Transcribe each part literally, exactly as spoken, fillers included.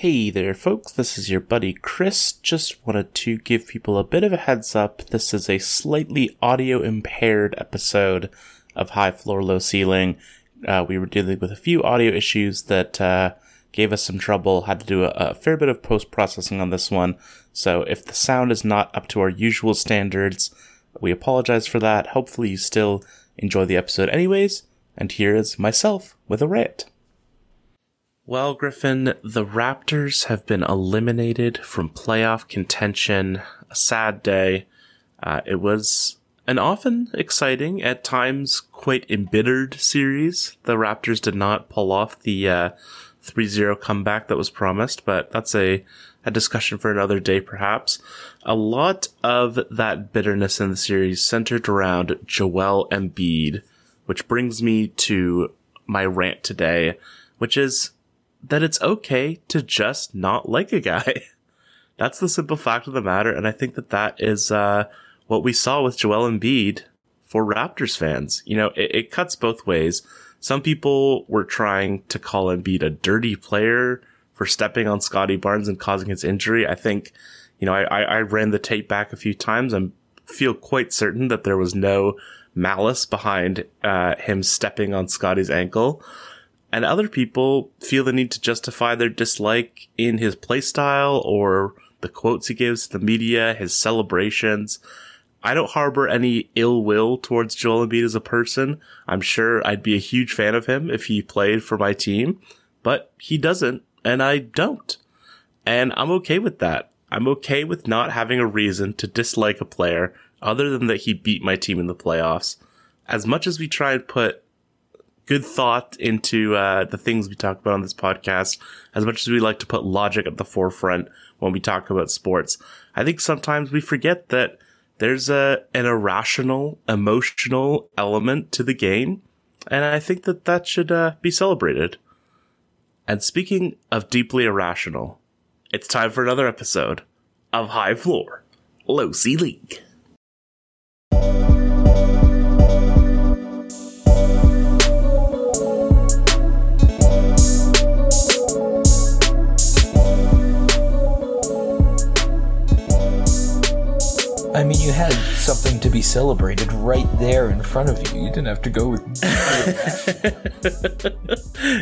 Hey there folks, this is your buddy Chris. Just wanted to give people a bit of a heads up. This is a slightly audio impaired episode of High Floor Low Ceiling. Uh, we were dealing with a few audio issues that uh, gave us some trouble. Had to do a, a fair bit of post-processing on this one. So if the sound is not up to our usual standards, we apologize for that. Hopefully you still enjoy the episode anyways. And here is myself with a rant. Well, Griffin, the Raptors have been eliminated from playoff contention. A sad day. Uh, it was an often exciting, at times quite embittered series. The Raptors did not pull off the uh, three zero comeback that was promised, but that's a, a discussion for another day, perhaps. A lot of that bitterness in the series centered around Joel Embiid, which brings me to my rant today, which is that it's okay to just not like a guy. That's the simple fact of the matter, and I think that that is uh, what we saw with Joel Embiid for Raptors fans. You know, it, it cuts both ways. Some people were trying to call Embiid a dirty player for stepping on Scottie Barnes and causing his injury. I think, you know, I, I, I ran the tape back a few times. I feel quite certain that there was no malice behind uh, him stepping on Scottie's ankle. And other people feel the need to justify their dislike in his playstyle or the quotes he gives to the media, his celebrations. I don't harbor any ill will towards Joel Embiid as a person. I'm sure I'd be a huge fan of him if he played for my team, but he doesn't, and I don't. And I'm okay with that. I'm okay with not having a reason to dislike a player other than that he beat my team in the playoffs. As much as we try and put good thought into uh, the things we talk about on this podcast, as much as we like to put logic at the forefront when we talk about sports, I think sometimes we forget that there's a an irrational, emotional element to the game, and I think that that should uh, be celebrated. And speaking of deeply irrational, it's time for another episode of High Floor, Low Ceiling. I mean, you had something to be celebrated right there in front of you. You didn't have to go with...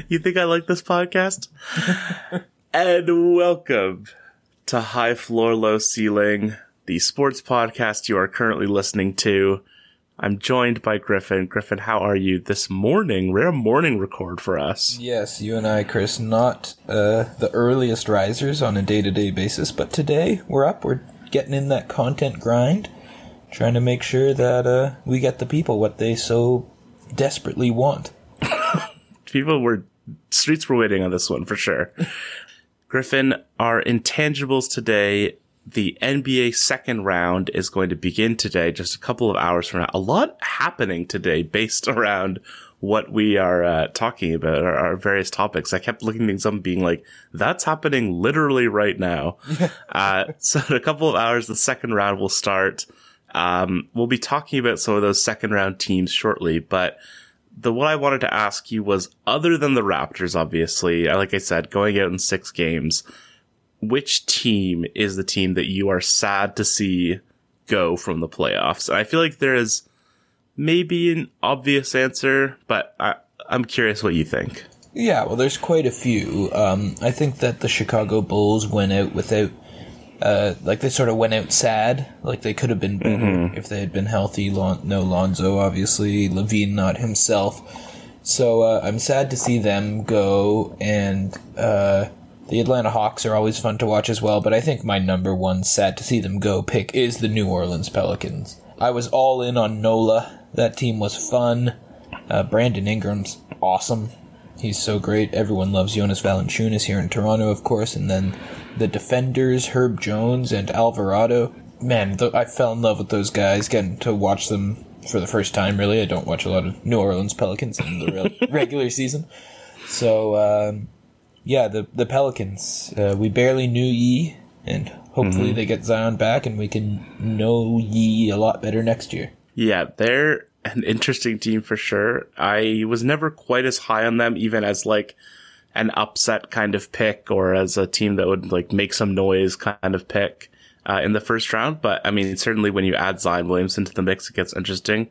You think I like this podcast? And welcome to High Floor, Low Ceiling, the sports podcast you are currently listening to. I'm joined by Griffin. Griffin, how are you this morning? Rare morning record for us. Yes, you and I, Chris, not uh, the earliest risers on a day-to-day basis, but today we're upward. Getting in that content grind, trying to make sure that uh, we get the people what they so desperately want. People were, streets were waiting on this one for sure. Griffin, our intangibles today, the N B A second round is going to begin today, just a couple of hours from now. A lot happening today based around what we are uh, talking about, our, our various topics. I kept looking things up and being like, that's happening literally right now. uh, so in a couple of hours, the second round will start. Um, we'll be talking about some of those second round teams shortly, but the what I wanted to ask you was, other than the Raptors, obviously, like I said, going out in six games, which team is the team that you are sad to see go from the playoffs? And I feel like there is maybe an obvious answer, but I, I'm curious what you think. Yeah, well, there's quite a few. Um, I think that the Chicago Bulls went out without, uh, like they sort of went out sad. Like they could have been better mm-hmm. if they had been healthy. Lon- no Lonzo, obviously. LaVine not himself. So uh, I'm sad to see them go. And uh, the Atlanta Hawks are always fun to watch as well. But I think my number one sad to see them go pick is the New Orleans Pelicans. I was all in on Nola. That team was fun. Uh, Brandon Ingram's awesome. He's so great. Everyone loves Jonas Valanciunas here in Toronto, of course. And then the defenders, Herb Jones and Alvarado. Man, th- I fell in love with those guys. Getting to watch them for the first time, really. I don't watch a lot of New Orleans Pelicans in the re- regular season. So, um, yeah, the, the Pelicans. Uh, we barely knew Yee, and hopefully mm-hmm. they get Zion back and we can know Yee a lot better next year. Yeah, they're an interesting team for sure. I was never quite as high on them, even as like an upset kind of pick, or as a team that would like make some noise kind of pick uh, in the first round. But I mean, certainly when you add Zion Williamson to the mix, it gets interesting.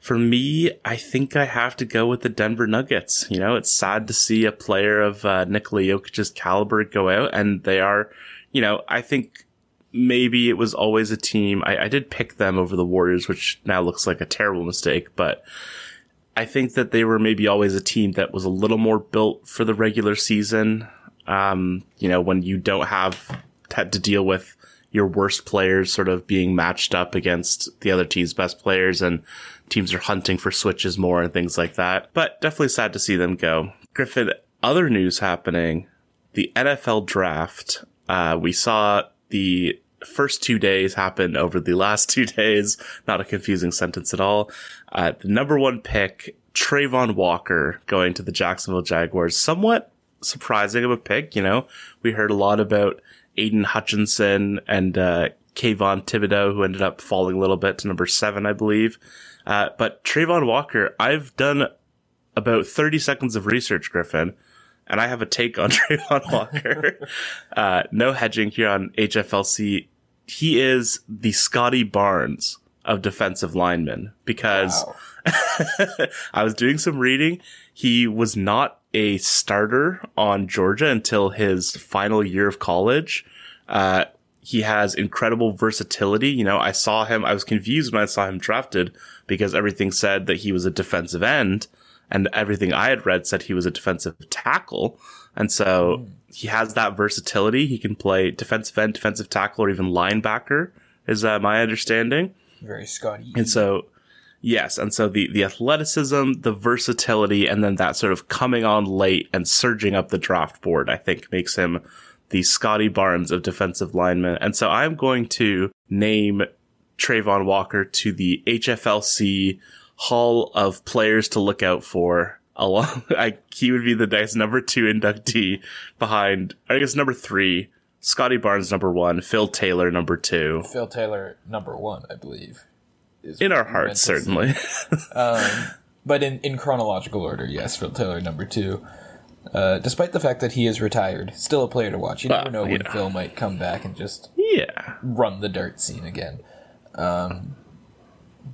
For me, I think I have to go with the Denver Nuggets. You know, it's sad to see a player of uh, Nikola Jokic's caliber go out, and they are, you know, I think maybe it was always a team. I, I did pick them over the Warriors, which now looks like a terrible mistake, but I think that they were maybe always a team that was a little more built for the regular season. Um, you know, when you don't have had to deal with your worst players sort of being matched up against the other team's best players, and teams are hunting for switches more and things like that. But definitely sad to see them go. Griffin, other news happening, the N F L draft. Uh, we saw the first two days happen over the last two days. Not a confusing sentence at all. Uh, the number one pick, Trayvon Walker, going to the Jacksonville Jaguars. Somewhat surprising of a pick. You know, we heard a lot about Aiden Hutchinson and uh, Kayvon Thibodeau, who ended up falling a little bit to number seven, I believe. Uh, but Trayvon Walker, I've done about thirty seconds of research, Griffin, and I have a take on Trayvon Walker. uh, no hedging here on H F L C. He is the Scottie Barnes of defensive linemen, because wow. I was doing some reading. He was not a starter on Georgia until his final year of college. Uh, he has incredible versatility. You know, I saw him, I was confused when I saw him drafted, because everything said that he was a defensive end, and everything I had read said he was a defensive tackle. And so mm. he has that versatility. He can play defensive end, defensive tackle, or even linebacker, is uh, my understanding. Very Scotty. And so, yes. And so the, the athleticism, the versatility, and then that sort of coming on late and surging up the draft board, I think makes him the Scottie Barnes of defensive linemen. And so I'm going to name Trayvon Walker to the H F L C Hall of Players to Look Out For. Along, I, he would be the next number two inductee behind, I guess, number three, Scottie Barnes, number one, Phil Taylor, number two. Phil Taylor, number one, I believe. In our hearts, certainly. um, but in, in chronological order, yes, Phil Taylor, number two. Uh, despite the fact that he is retired, still a player to watch. You never uh, know when yeah. Phil might come back and just yeah. run the dirt scene again. Um,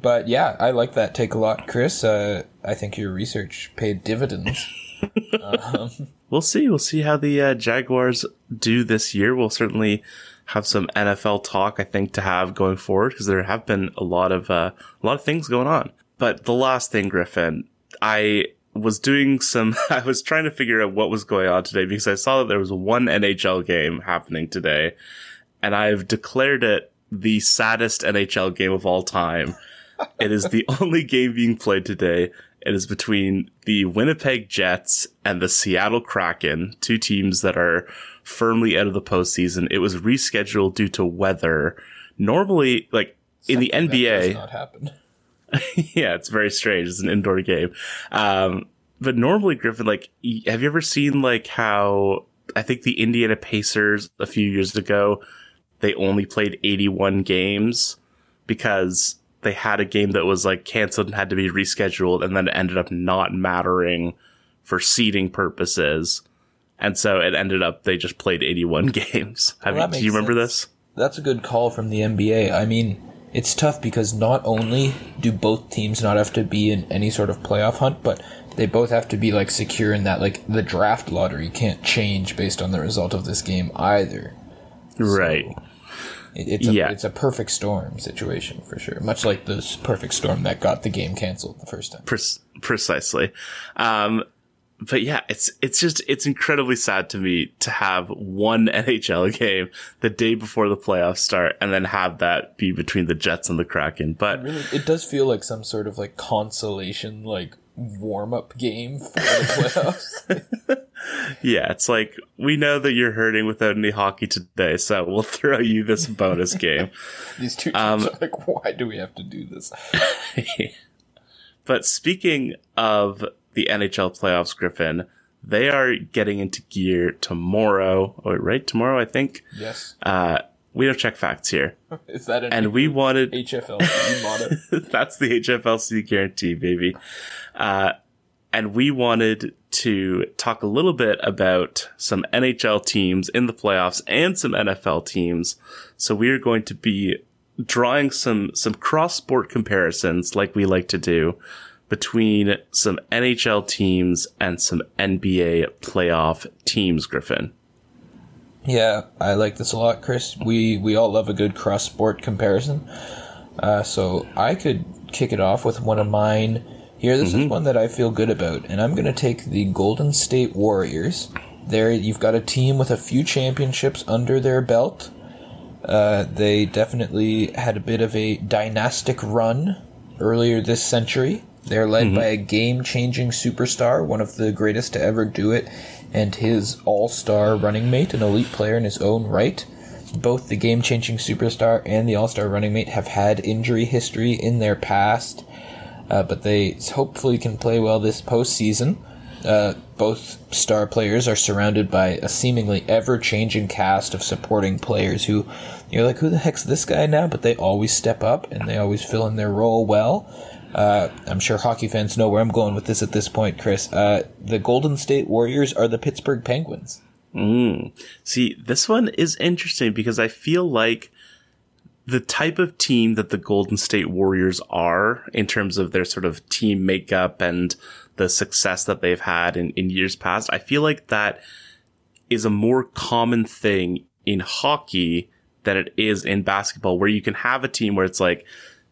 but yeah, I like that take a lot, Chris. Uh, I think your research paid dividends. um, we'll see. We'll see how the uh, Jaguars do this year. We'll certainly have some N F L talk, I think, to have going forward, because there have been a lot of uh, a lot of things going on. But the last thing, Griffin, I was doing some. I was trying to figure out what was going on today, because I saw that there was one N H L game happening today, and I've declared it the saddest N H L game of all time. It is the only game being played today. It is between the Winnipeg Jets and the Seattle Kraken, two teams that are firmly out of the postseason. It was rescheduled due to weather. Normally, like in the N B A, that does not happen. Yeah, it's very strange. It's an indoor game. Um, but normally, Griffin, like, have you ever seen like how I think the Indiana Pacers a few years ago, they only played eighty-one games because they had a game that was like canceled and had to be rescheduled, and then it ended up not mattering for seeding purposes. And so it ended up, they just played eighty-one games. I mean, well, do you remember sense. this? That's a good call from the N B A. I mean, it's tough because not only do both teams not have to be in any sort of playoff hunt, but they both have to be like secure in that, like the draft lottery can't change based on the result of this game either. Right. So, It's a, yeah. it's a perfect storm situation for sure. Much like the perfect storm that got the game canceled the first time. Pre- precisely. Um, but yeah, it's, it's just, it's incredibly sad to me to have one N H L game the day before the playoffs start and then have that be between the Jets and the Kraken. But really, it does feel like some sort of like consolation, like warm up game for the playoffs. Yeah, it's like, we know that you're hurting without any hockey today, so we'll throw you this bonus game. These two teams um, are like, why do we have to do this? But speaking of the N H L playoffs, Griffin, they are getting into gear tomorrow. Oh, right? Tomorrow, I think? Yes. Uh, we don't check facts here. Is that an and we wanted H F L C motto? That's the H F L C guarantee, baby. Uh, and we wanted to talk a little bit about some N H L teams in the playoffs and some N F L teams. So we are going to be drawing some, some cross-sport comparisons, like we like to do, between some N H L teams and some N B A playoff teams, Griffin. Yeah, I like this a lot, Chris. We we all love a good cross-sport comparison. Uh, so I could kick it off with one of mine here. This mm-hmm. is one that I feel good about, and I'm going to take the Golden State Warriors. There, you've got a team with a few championships under their belt. Uh, they definitely had a bit of a dynastic run earlier this century. They're led mm-hmm. by a game-changing superstar, one of the greatest to ever do it, and his all-star running mate, an elite player in his own right. Both the game-changing superstar and the all-star running mate have had injury history in their past, uh, but they hopefully can play well this postseason. Uh, both star players are surrounded by a seemingly ever-changing cast of supporting players who, you're like, who the heck's this guy now? But they always step up, and they always fill in their role well. Uh, I'm sure hockey fans know where I'm going with this at this point, Chris. Uh, the Golden State Warriors are the Pittsburgh Penguins. Mm. See, this one is interesting because I feel like the type of team that the Golden State Warriors are in terms of their sort of team makeup and the success that they've had in, in years past, I feel like that is a more common thing in hockey than it is in basketball, where you can have a team where it's like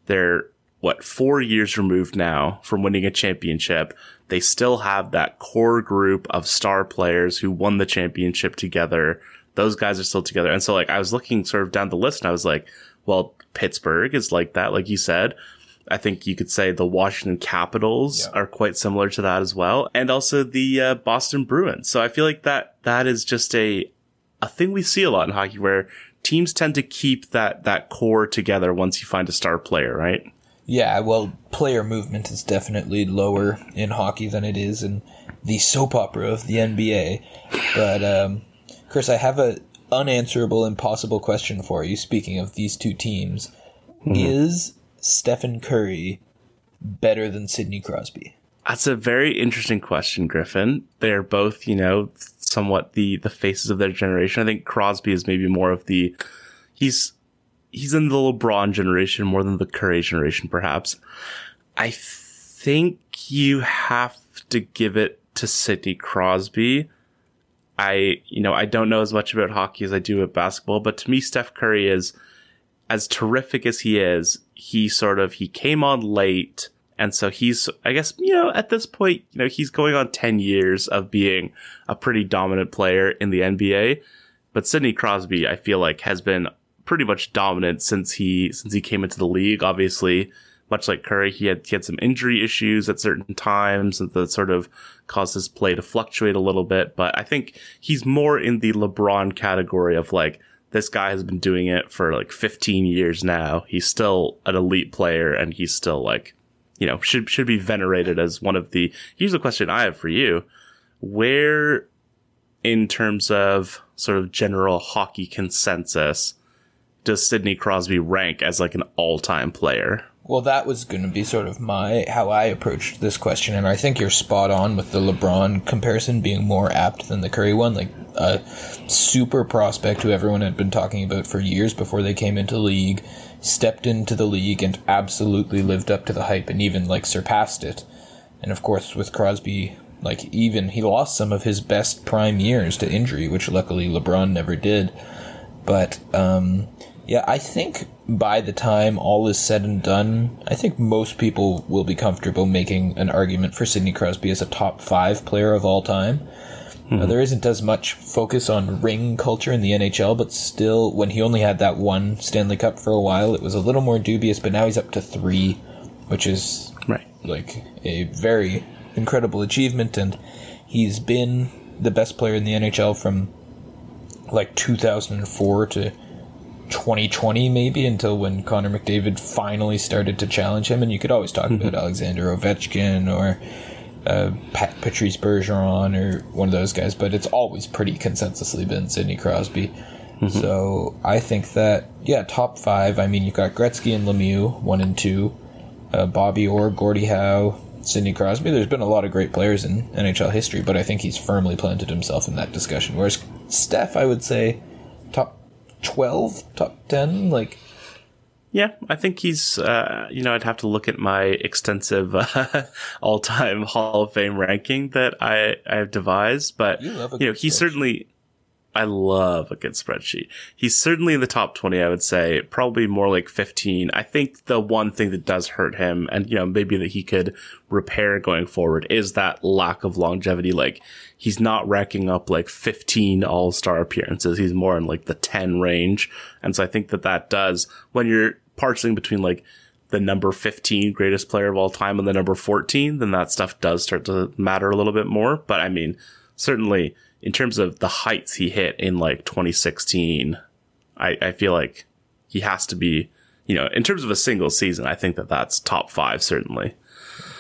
they're what, four years removed now from winning a championship. They still have that core group of star players who won the championship together. Those guys are still together. And so, like, I was looking sort of down the list and I was like, well, Pittsburgh is like that, like you said. I think you could say the Washington Capitals yeah. are quite similar to that as well. And also the uh, Boston Bruins. So I feel like that that is just a a thing we see a lot in hockey, where teams tend to keep that that core together once you find a star player, right? Yeah, well, player movement is definitely lower in hockey than it is in the soap opera of the N B A. But, um, Chris, I have an unanswerable, impossible question for you, speaking of these two teams. Mm-hmm. Is Stephen Curry better than Sidney Crosby? That's a very interesting question, Griffin. They're both, you know, somewhat the, the faces of their generation. I think Crosby is maybe more of the... he's... He's in the LeBron generation more than the Curry generation, perhaps. I think you have to give it to Sidney Crosby. I, you know, I don't know as much about hockey as I do about basketball, but to me, Steph Curry is, as terrific as he is, he sort of, he came on late. And so he's, I guess, you know, at this point, you know, he's going on ten years of being a pretty dominant player in the N B A. But Sidney Crosby, I feel like, has been pretty much dominant since he since he came into the league. Obviously, much like Curry, he had he had some injury issues at certain times that sort of caused his play to fluctuate a little bit. But I think he's more in the LeBron category of, like, this guy has been doing it for like fifteen years now. He's still an elite player, and he's still, like, you know, should should be venerated as one of the... Here's a question I have for you. Where, in terms of sort of general hockey consensus, does Sidney Crosby rank as, like, an all-time player? Well, that was going to be sort of my how I approached this question, and I think you're spot on with the LeBron comparison being more apt than the Curry one. Like, a super prospect who everyone had been talking about for years before they came into the league, stepped into the league and absolutely lived up to the hype and even, like, surpassed it. And, of course, with Crosby, like, even he lost some of his best prime years to injury, which luckily LeBron never did. But, um... yeah, I think by the time all is said and done, I think most people will be comfortable making an argument for Sidney Crosby as a top five player of all time. Mm-hmm. Now, there isn't as much focus on ring culture in the N H L, but still, when he only had that one Stanley Cup for a while, it was a little more dubious, but now he's up to three, which is right. like a very incredible achievement, and he's been the best player in the N H L from like two thousand four to twenty twenty, maybe, until when Connor McDavid finally started to challenge him. And you could always talk mm-hmm. about Alexander Ovechkin or uh, Pat Patrice Bergeron or one of those guys, but it's always pretty consensusly been Sidney Crosby. Mm-hmm. So I think that, yeah, top five, I mean, you've got Gretzky and Lemieux, one and two, uh, Bobby Orr, Gordie Howe, Sidney Crosby. There's been a lot of great players in N H L history, but I think he's firmly planted himself in that discussion. Whereas Steph, I would say, top twelve, top ten, like... Yeah, I think he's, uh, you know, I'd have to look at my extensive uh, all-time Hall of Fame ranking that I, I have devised, but, you, you know, he certainly... I love a good spreadsheet. He's certainly in the top twenty, I would say, probably more like fifteen. I think the one thing that does hurt him, and, you know, maybe that he could repair going forward, is that lack of longevity. Like, he's not racking up like fifteen all-star appearances. He's more in like the ten range. And so I think that that does, when you're parsing between like the number fifteen greatest player of all time and the number fourteen, then that stuff does start to matter a little bit more. But I mean, certainly, in terms of the heights he hit in like twenty sixteen, I, I feel like he has to be, you know, in terms of a single season, I think that that's top five, certainly.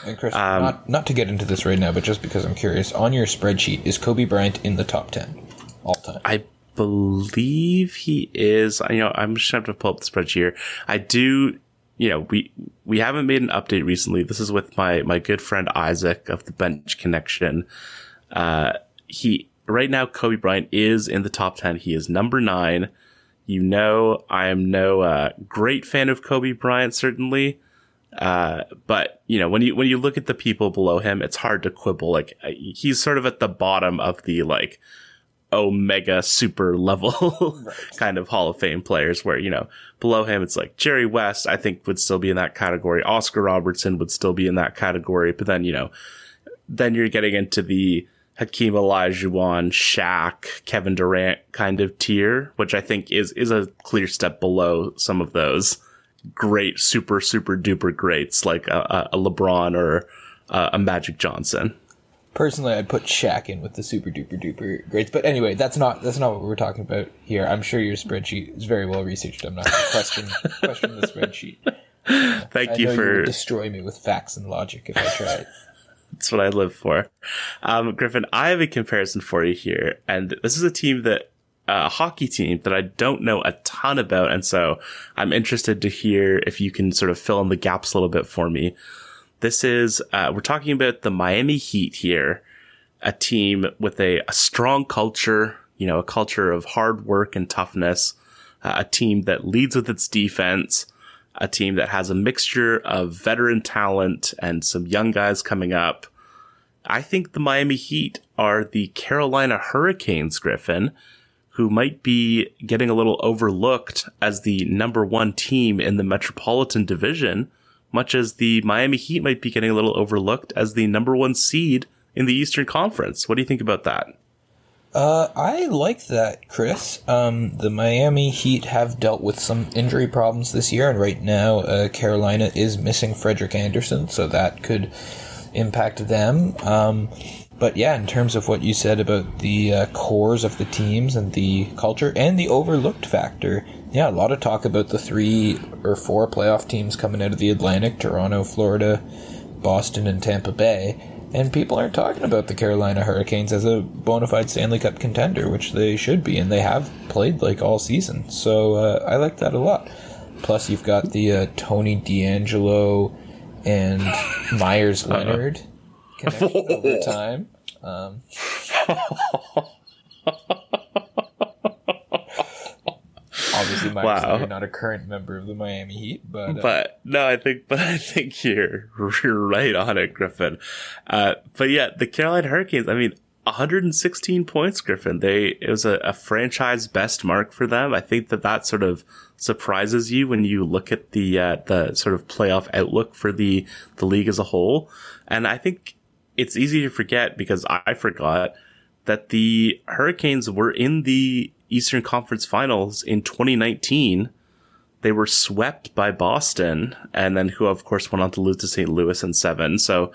And Chris, um, not, not to get into this right now, but just because I'm curious, on your spreadsheet, is Kobe Bryant in the top ten all time? I believe he is. You know, I'm just going to have to pull up the spreadsheet here. I do, you know, we we haven't made an update recently. This is with my, my good friend Isaac of the Bench Connection. Uh, he... Right now, Kobe Bryant is in the top ten. He is number nine. You know, I am no uh, great fan of Kobe Bryant, certainly. Uh, but, you know, when you when you look at the people below him, it's hard to quibble. Like, he's sort of at the bottom of the, like, omega super level right. kind of Hall of Fame players where, you know, below him, it's like Jerry West, I think, would still be in that category. Oscar Robertson would still be in that category. But then, you know, then you're getting into the Hakeem Olajuwon, Shaq, Kevin Durant kind of tier, which I think is is a clear step below some of those great, super, super duper greats like a, a LeBron or a Magic Johnson. Personally, I'd put Shaq in with the super duper duper greats, but anyway, that's not that's not what we're talking about here. I'm sure your spreadsheet is very well researched. I'm not going to question question the spreadsheet. Uh, Thank I you know for you would destroy me with facts and logic if I tried. That's what I live for. Um, Griffin, I have a comparison for you here. And this is a team that, uh, a hockey team that I don't know a ton about. And so I'm interested to hear if you can sort of fill in the gaps a little bit for me. This is, uh, we're talking about the Miami Heat here, a team with a, a strong culture, you know, a culture of hard work and toughness, uh, a team that leads with its defense, a team that has a mixture of veteran talent and some young guys coming up. I think the Miami Heat are the Carolina Hurricanes, Griffin, who might be getting a little overlooked as the number one team in the Metropolitan Division, much as the Miami Heat might be getting a little overlooked as the number one seed in the Eastern Conference. What do you think about that? Uh, I like that, Chris. Um, the Miami Heat have dealt with some injury problems this year, and right now uh, Carolina is missing Frederick Anderson, so that could impact them. Um, but yeah, in terms of what you said about the uh, cores of the teams and the culture and the overlooked factor, yeah, a lot of talk about the three or four playoff teams coming out of the Atlantic, Toronto, Florida, Boston, and Tampa Bay. And people aren't talking about the Carolina Hurricanes as a bona fide Stanley Cup contender, which they should be, and they have played, like, all season. So uh, I like that a lot. Plus, you've got the uh, Tony D'Angelo and Myers-Leonard connection over time. Um, obviously, Myers-Leonard wow. not a current member of the Miami Heat, but uh, but no, I think, but I think you're, you're right on it, Griffin. Uh, but yeah, the Carolina Hurricanes. I mean, one hundred sixteen points, Griffin. They it was a, a franchise best mark for them. I think that that sort of surprises you when you look at the uh, the sort of playoff outlook for the the league as a whole. And I think it's easy to forget because I forgot that the Hurricanes were in the Eastern Conference Finals in twenty nineteen. They were swept by Boston, and then who, of course, went on to lose to Saint Louis in seven. So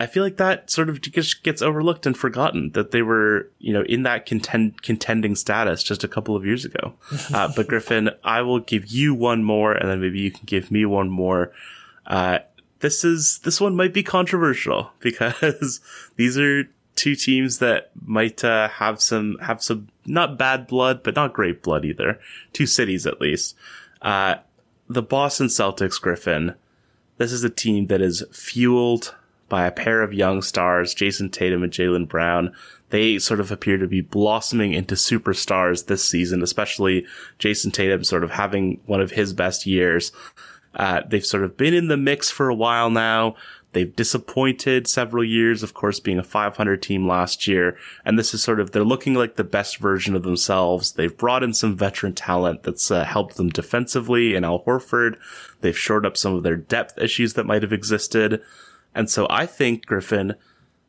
I feel like that sort of just gets overlooked and forgotten that they were, you know, in that contend- contending status just a couple of years ago. Uh, but Griffin, I will give you one more, and then maybe you can give me one more. Uh, this is this one might be controversial because these are two teams that might uh, have some have some not bad blood, but not great blood either. Two cities, at least. Uh, the Boston Celtics, Griffin. This is a team that is fueled by a pair of young stars, Jayson Tatum and Jaylen Brown. They sort of appear to be blossoming into superstars this season, especially Jayson Tatum sort of having one of his best years. Uh, they've sort of been in the mix for a while now. They've disappointed several years, of course, being a five hundred team last year. And this is sort of, they're looking like the best version of themselves. They've brought in some veteran talent that's uh, helped them defensively in Al Horford. They've shored up some of their depth issues that might have existed. And so I think, Griffin,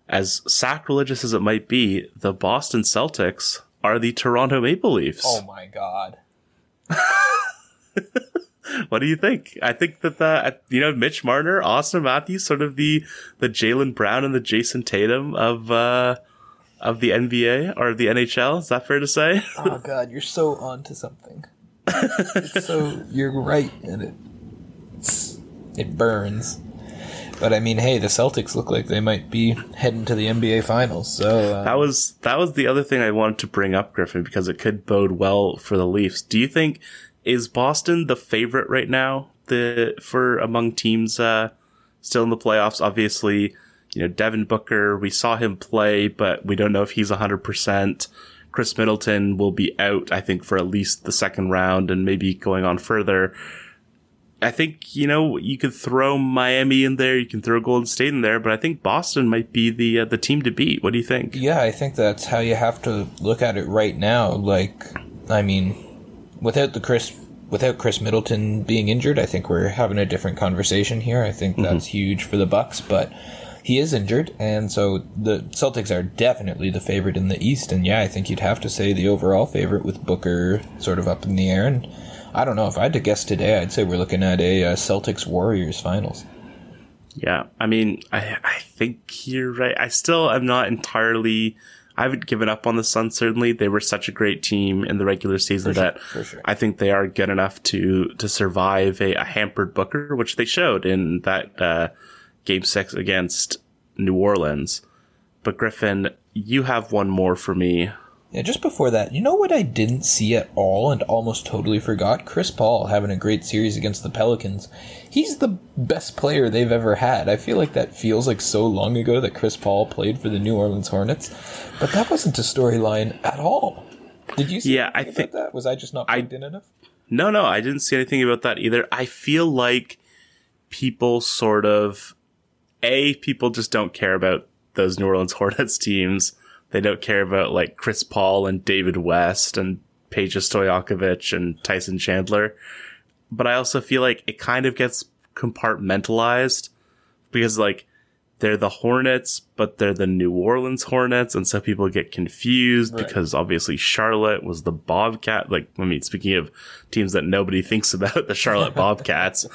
as sacrilegious as it might be, the Boston Celtics are the Toronto Maple Leafs. Oh, my God. What do you think? I think that, the, you know, Mitch Marner, Austin Matthews, sort of the, the Jaylen Brown and the Jayson Tatum of uh, of the N B A or the N H L. Is that fair to say? Oh, God, you're so onto something. It's so you're right, and it it's, it burns. But I mean, hey, the Celtics look like they might be heading to the N B A Finals. So uh, that was that was the other thing I wanted to bring up, Griffin, because it could bode well for the Leafs. Do you think? Is Boston the favorite right now the for among teams uh, still in the playoffs? Obviously, you know, Devin Booker, we saw him play, but we don't know if he's one hundred percent. Chris Middleton will be out, I think, for at least the second round and maybe going on further. I think, you know, you could throw Miami in there, you can throw Golden State in there, but I think Boston might be the uh, the team to beat. What do you think? Yeah, I think that's how you have to look at it right now. Like, I mean... Without the Chris, without Chris Middleton being injured, I think we're having a different conversation here. I think mm-hmm. that's huge for the Bucks, but he is injured, and so the Celtics are definitely the favorite in the East. And yeah, I think you'd have to say the overall favorite with Booker sort of up in the air. And I don't know, if I had to guess today, I'd say we're looking at a uh, Celtics Warriors finals. Yeah, I mean, I I think you're right. I still am not entirely. I haven't given up on the Suns, certainly. They were such a great team in the regular season for that sure, sure. I think they are good enough to to survive a, a hampered Booker, which they showed in that uh, game six against New Orleans. But, Griffin, you have one more for me. Yeah, just before that, you know what I didn't see at all and almost totally forgot? Chris Paul having a great series against the Pelicans. He's the best player they've ever had. I feel like that feels like so long ago that Chris Paul played for the New Orleans Hornets, but that wasn't a storyline at all. Did you see yeah, anything I think, about that? Was I just not plugged I, in enough? No, no, I didn't see anything about that either. I feel like people sort of... A, people just don't care about those New Orleans Hornets teams. They don't care about, like, Chris Paul and David West and Peja Stojakovic and Tyson Chandler. But I also feel like it kind of gets compartmentalized because, like, they're the Hornets, but they're the New Orleans Hornets. And so people get confused right. because, obviously, Charlotte was the Bobcat. Like, I mean, speaking of teams that nobody thinks about, the Charlotte Bobcats.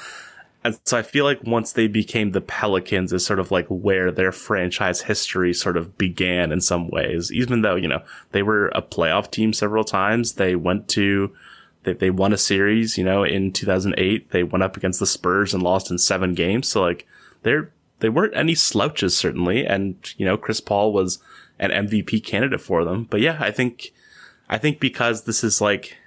And so I feel like once they became the Pelicans is sort of like where their franchise history sort of began in some ways, even though, you know, they were a playoff team several times. They went to they, they won a series, you know, in two thousand eight. They went up against the Spurs and lost in seven games. So like they're they weren't any slouches, certainly. And, you know, Chris Paul was an M V P candidate for them. But yeah, I think I think because this is like.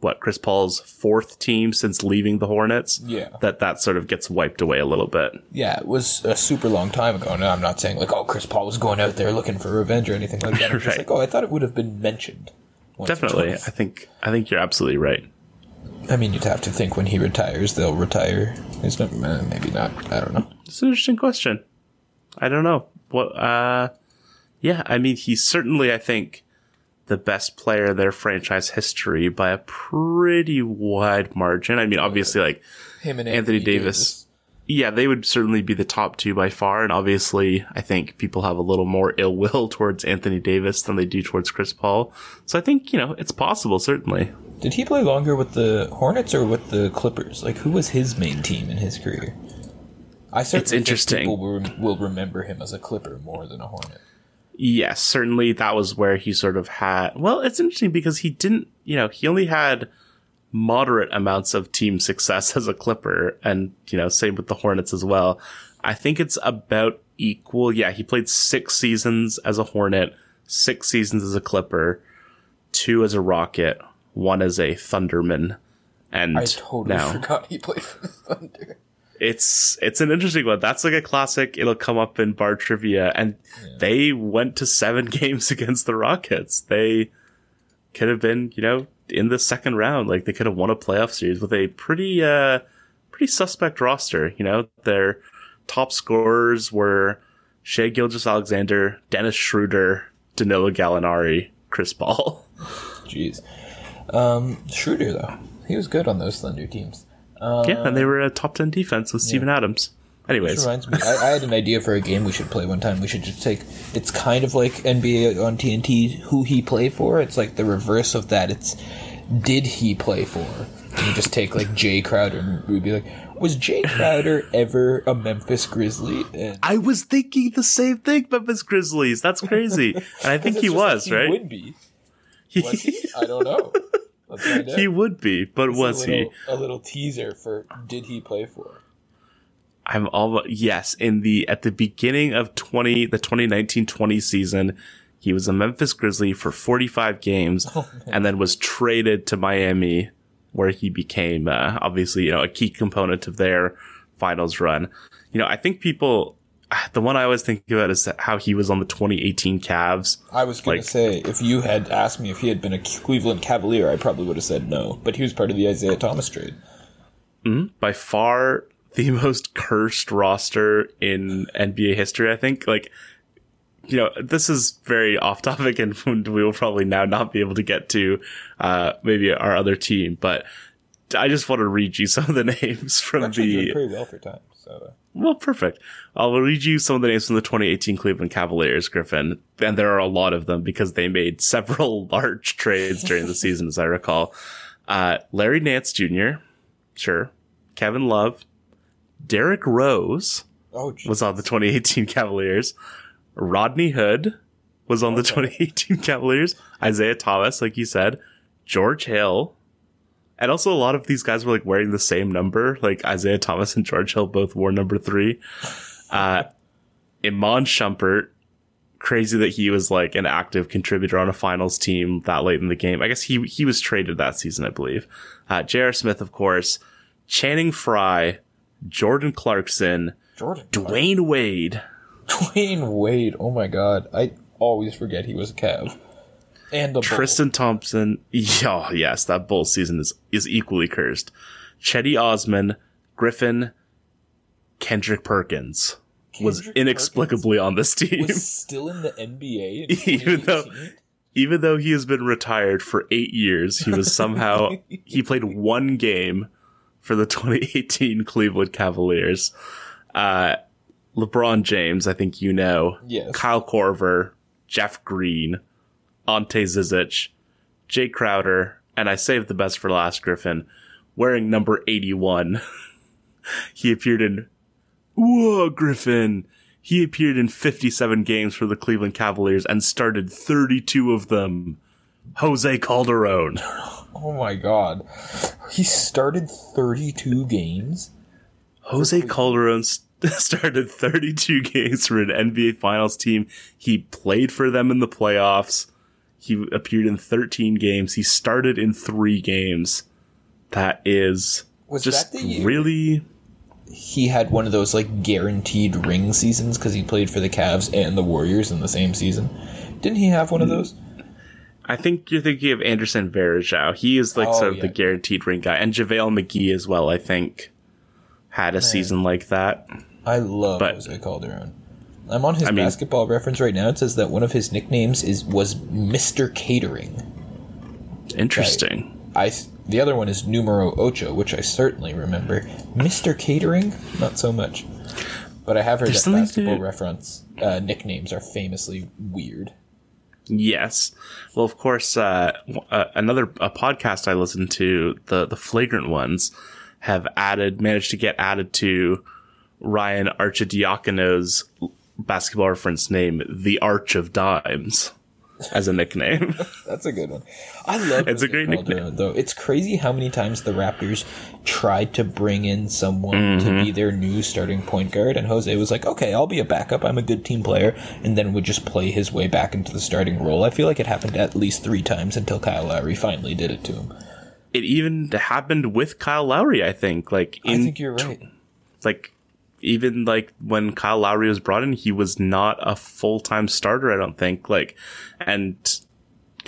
What Chris Paul's fourth team since leaving the Hornets, yeah, that that sort of gets wiped away a little bit. Yeah, it was a super long time ago. Now I'm not saying like, oh, Chris Paul was going out there looking for revenge or anything like that. I'm just right. like, oh, I thought it would have been mentioned. Definitely, I think I think you're absolutely right. I mean, you'd have to think when he retires, they'll retire. It's not maybe not. I don't know. It's an interesting question. I don't know what. Uh, yeah, I mean, he's certainly, I think. The best player in their franchise history by a pretty wide margin. I mean, obviously, like him and Anthony, Anthony Davis, Davis, yeah, they would certainly be the top two by far. And obviously, I think people have a little more ill will towards Anthony Davis than they do towards Chris Paul. So I think, you know, it's possible, certainly. Did he play longer with the Hornets or with the Clippers? Like, who was his main team in his career? I certainly it's interesting. Think people will remember him as a Clipper more than a Hornet. Yes, certainly that was where he sort of had... Well, it's interesting because he didn't... You know, he only had moderate amounts of team success as a Clipper. And, you know, same with the Hornets as well. I think it's about equal. Yeah, he played six seasons as a Hornet, six seasons as a Clipper, two as a Rocket, one as a Thunderman. And I totally now, forgot he played for the Thunder. It's it's an interesting one. That's like a classic. It'll come up in bar trivia. And yeah. they went to seven games against the Rockets. They could have been, you know, in the second round. Like, they could have won a playoff series with a pretty uh, pretty suspect roster. You know, their top scorers were Shea Gilgeous-Alexander, Dennis Schroeder, Danilo Gallinari, Chris Paul. Jeez. Um, Schroeder, though. He was good on those Thunder teams. Um, yeah, and they were a top ten defense with Steven yeah. Adams. Anyways. Which reminds me, I, I had an idea for a game we should play one time. We should just take, it's kind of like N B A on T N T, who he played for. It's like the reverse of that. It's, did he play for? And you just take like Jay Crowder, and we'd be like, was Jay Crowder ever a Memphis Grizzly? And I was thinking the same thing, Memphis Grizzlies. That's crazy. And I think he was, like he right? would be. Was he? I don't know. He would be, but it's was a little, he? A little teaser for did he play for? I'm almost yes. In the at the beginning of twenty the twenty nineteen twenty season, he was a Memphis Grizzly for forty-five games, oh, and then was traded to Miami, where he became uh, obviously you know a key component of their finals run. You know, I think people. The one I always think about is how he was on the twenty eighteen Cavs. I was going like, to say, if you had asked me if he had been a Cleveland Cavalier, I probably would have said no. But he was part of the Isaiah Thomas trade. By far the most cursed roster in N B A history, I think. Like, you know, this is very off topic and we will probably now not be able to get to uh, maybe our other team. But I just want to read you some of the names from actually the... doing pretty well for time. So. Well, perfect. I'll read you some of the names from the twenty eighteen Cleveland Cavaliers, Griffin. And there are a lot of them because they made several large trades during the season, as I recall. Uh, Larry Nance Junior, sure. Kevin Love. Derrick Rose oh, was on the twenty eighteen Cavaliers. Rodney Hood was on okay. the twenty eighteen Cavaliers. Isaiah Thomas, like you said. George Hill. And also a lot of these guys were like wearing the same number, like Isaiah Thomas and George Hill both wore number three. Uh, Iman Shumpert, crazy that he was like an active contributor on a finals team that late in the game. I guess he he was traded that season, I believe. Uh, J R. Smith, of course, Channing Frye, Jordan Clarkson, Jordan Dwayne Clark. Wade. Dwayne Wade, oh my God. I always forget he was a Cav. And the Tristan Bulls. Thompson. Oh, yes, that Bulls season is, is equally cursed. Chetty Osman, Griffin, Kendrick Perkins Kendrick was inexplicably Perkins on this team. Was still in the N B A in even though even though he has been retired for eight years, he was somehow he played one game for the twenty eighteen Cleveland Cavaliers. Uh, LeBron James, I think you know. Yes. Kyle Korver, Jeff Green. Ante Zizic, Jay Crowder, and I saved the best for last, Griffin, wearing number eighty-one. He appeared in... Whoa, Griffin! He appeared in fifty-seven games for the Cleveland Cavaliers and started thirty-two of them. Jose Calderon. Oh my God. He started thirty-two games? Jose Calderon st- started thirty-two games for an N B A Finals team. He played for them in the playoffs. He appeared in thirteen games. He started in three games. That is was just that the really... He had one of those like guaranteed ring seasons because he played for the Cavs and the Warriors in the same season. Didn't he have one of those? I think you're thinking of Anderson Varejao. He is like oh, sort of yeah. the guaranteed ring guy. And JaVale McGee as well, I think, had a Man. season like that. I love but, Jose Calderon. I'm on his I mean, basketball reference right now. It says that one of his nicknames is was Mister Catering. Interesting. I, I the other one is Numero Ocho, which I certainly remember. Mister Catering, not so much. But I have heard There's that basketball to... reference uh, nicknames are famously weird. Yes. Well, of course, uh, uh, another a podcast I listened to, the the Flagrant Ones, have added managed to get added to Ryan Arcidiacono's basketball reference name, the Arch of Dimes, as a nickname. That's a good one. I love it's a great Calderon, nickname though. It's crazy how many times the Raptors tried to bring in someone mm-hmm. to be their new starting point guard, and Jose was like, okay, I'll be a backup, I'm a good team player, and then would just play his way back into the starting role. I feel like it happened at least three times until Kyle Lowry finally did it to him. It even happened with Kyle Lowry, I think. Like in I think you're right. like, even like when Kyle Lowry was brought in, he was not a full-time starter, I don't think. Like, and